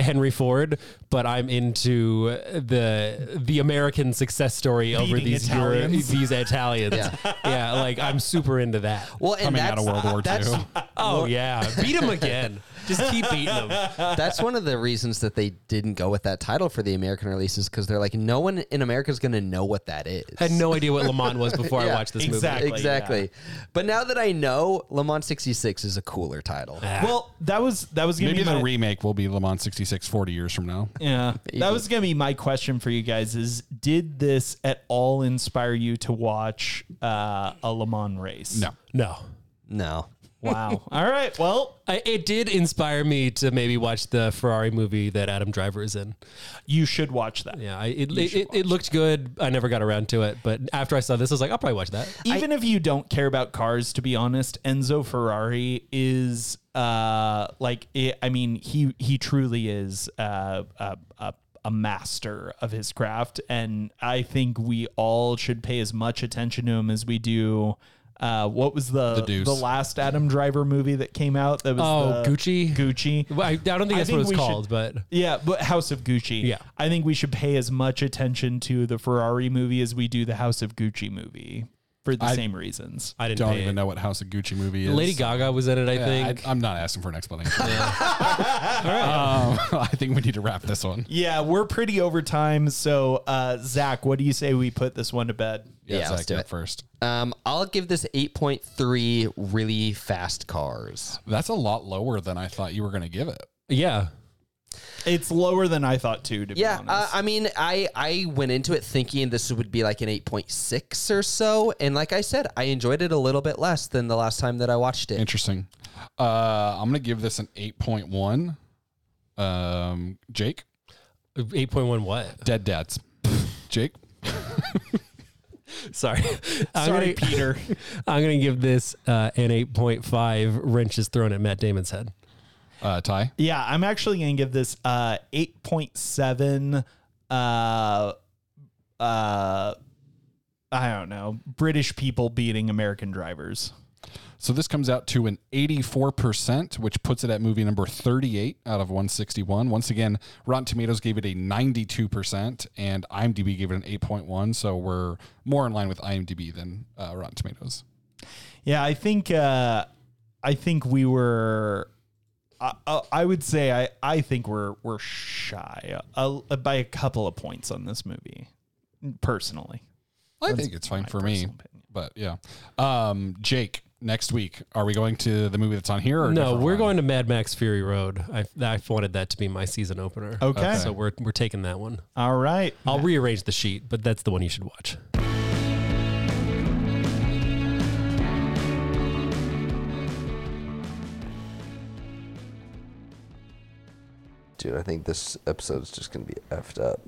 Henry Ford, but I'm into the American success story over these Italians. Yeah, like I'm super into that. Well, and coming out of World War II. Oh yeah, beat them again. Just keep beating them. That's one of the reasons that they didn't go with that title for the American releases, because they're like, no one in America is going to know what that is. I had no idea what Le Mans was before I watched this movie. Exactly. Yeah. But now that I know, Le Mans 66 is a cooler title. Yeah. Well, that was going to be maybe the remake will be Le Mans 66 40 years from now. Yeah. That was going to be my question for you guys is, did this at all inspire you to watch a Le Mans race? No. Wow. All right. Well, it did inspire me to maybe watch the Ferrari movie that Adam Driver is in. You should watch that. Yeah. It looked good. I never got around to it. But after I saw this, I was like, I'll probably watch that. Even if you don't care about cars, to be honest, Enzo Ferrari is he truly is a master of his craft. And I think we all should pay as much attention to him as we do. What was the last Adam Driver movie that came out? That was Gucci. I don't think that's what it's called, but House of Gucci. Yeah, I think we should pay as much attention to the Ferrari movie as we do the House of Gucci movie for the same reasons. I don't even know what House of Gucci movie is. Lady Gaga was in it, I think. I'm not asking for an explanation. All right. I think we need to wrap this one. Yeah, we're pretty over time. So, Zach, what do you say we put this one to bed? Yeah, let's do it first. I'll give this 8.3 really fast cars. That's a lot lower than I thought you were going to give it. Yeah. It's lower than I thought, too, to be honest. I went into it thinking this would be like an 8.6 or so. And like I said, I enjoyed it a little bit less than the last time that I watched it. Interesting. I'm going to give this an 8.1. Jake? 8.1 what? Dead dads. Jake? Sorry. Peter. I'm going to give this an 8.5 wrenches thrown at Matt Damon's head. Ty? Yeah, I'm actually going to give this 8.7. I don't know. British people beating American drivers. So this comes out to an 84%, which puts it at movie number 38 out of 161. Once again, Rotten Tomatoes gave it a 92%, and IMDb gave it an 8.1. So we're more in line with IMDb than Rotten Tomatoes. Yeah, I think we were. I would say I think we're shy by a couple of points on this movie, personally. I think it's fine for me, but yeah. Jake, next week, are we going to the movie that's on here? Or no, we're going to Mad Max Fury Road. I wanted that to be my season opener. Okay. So we're taking that one. All right. I'll rearrange the sheet, but that's the one you should watch. Dude, I think this episode's just going to be effed up.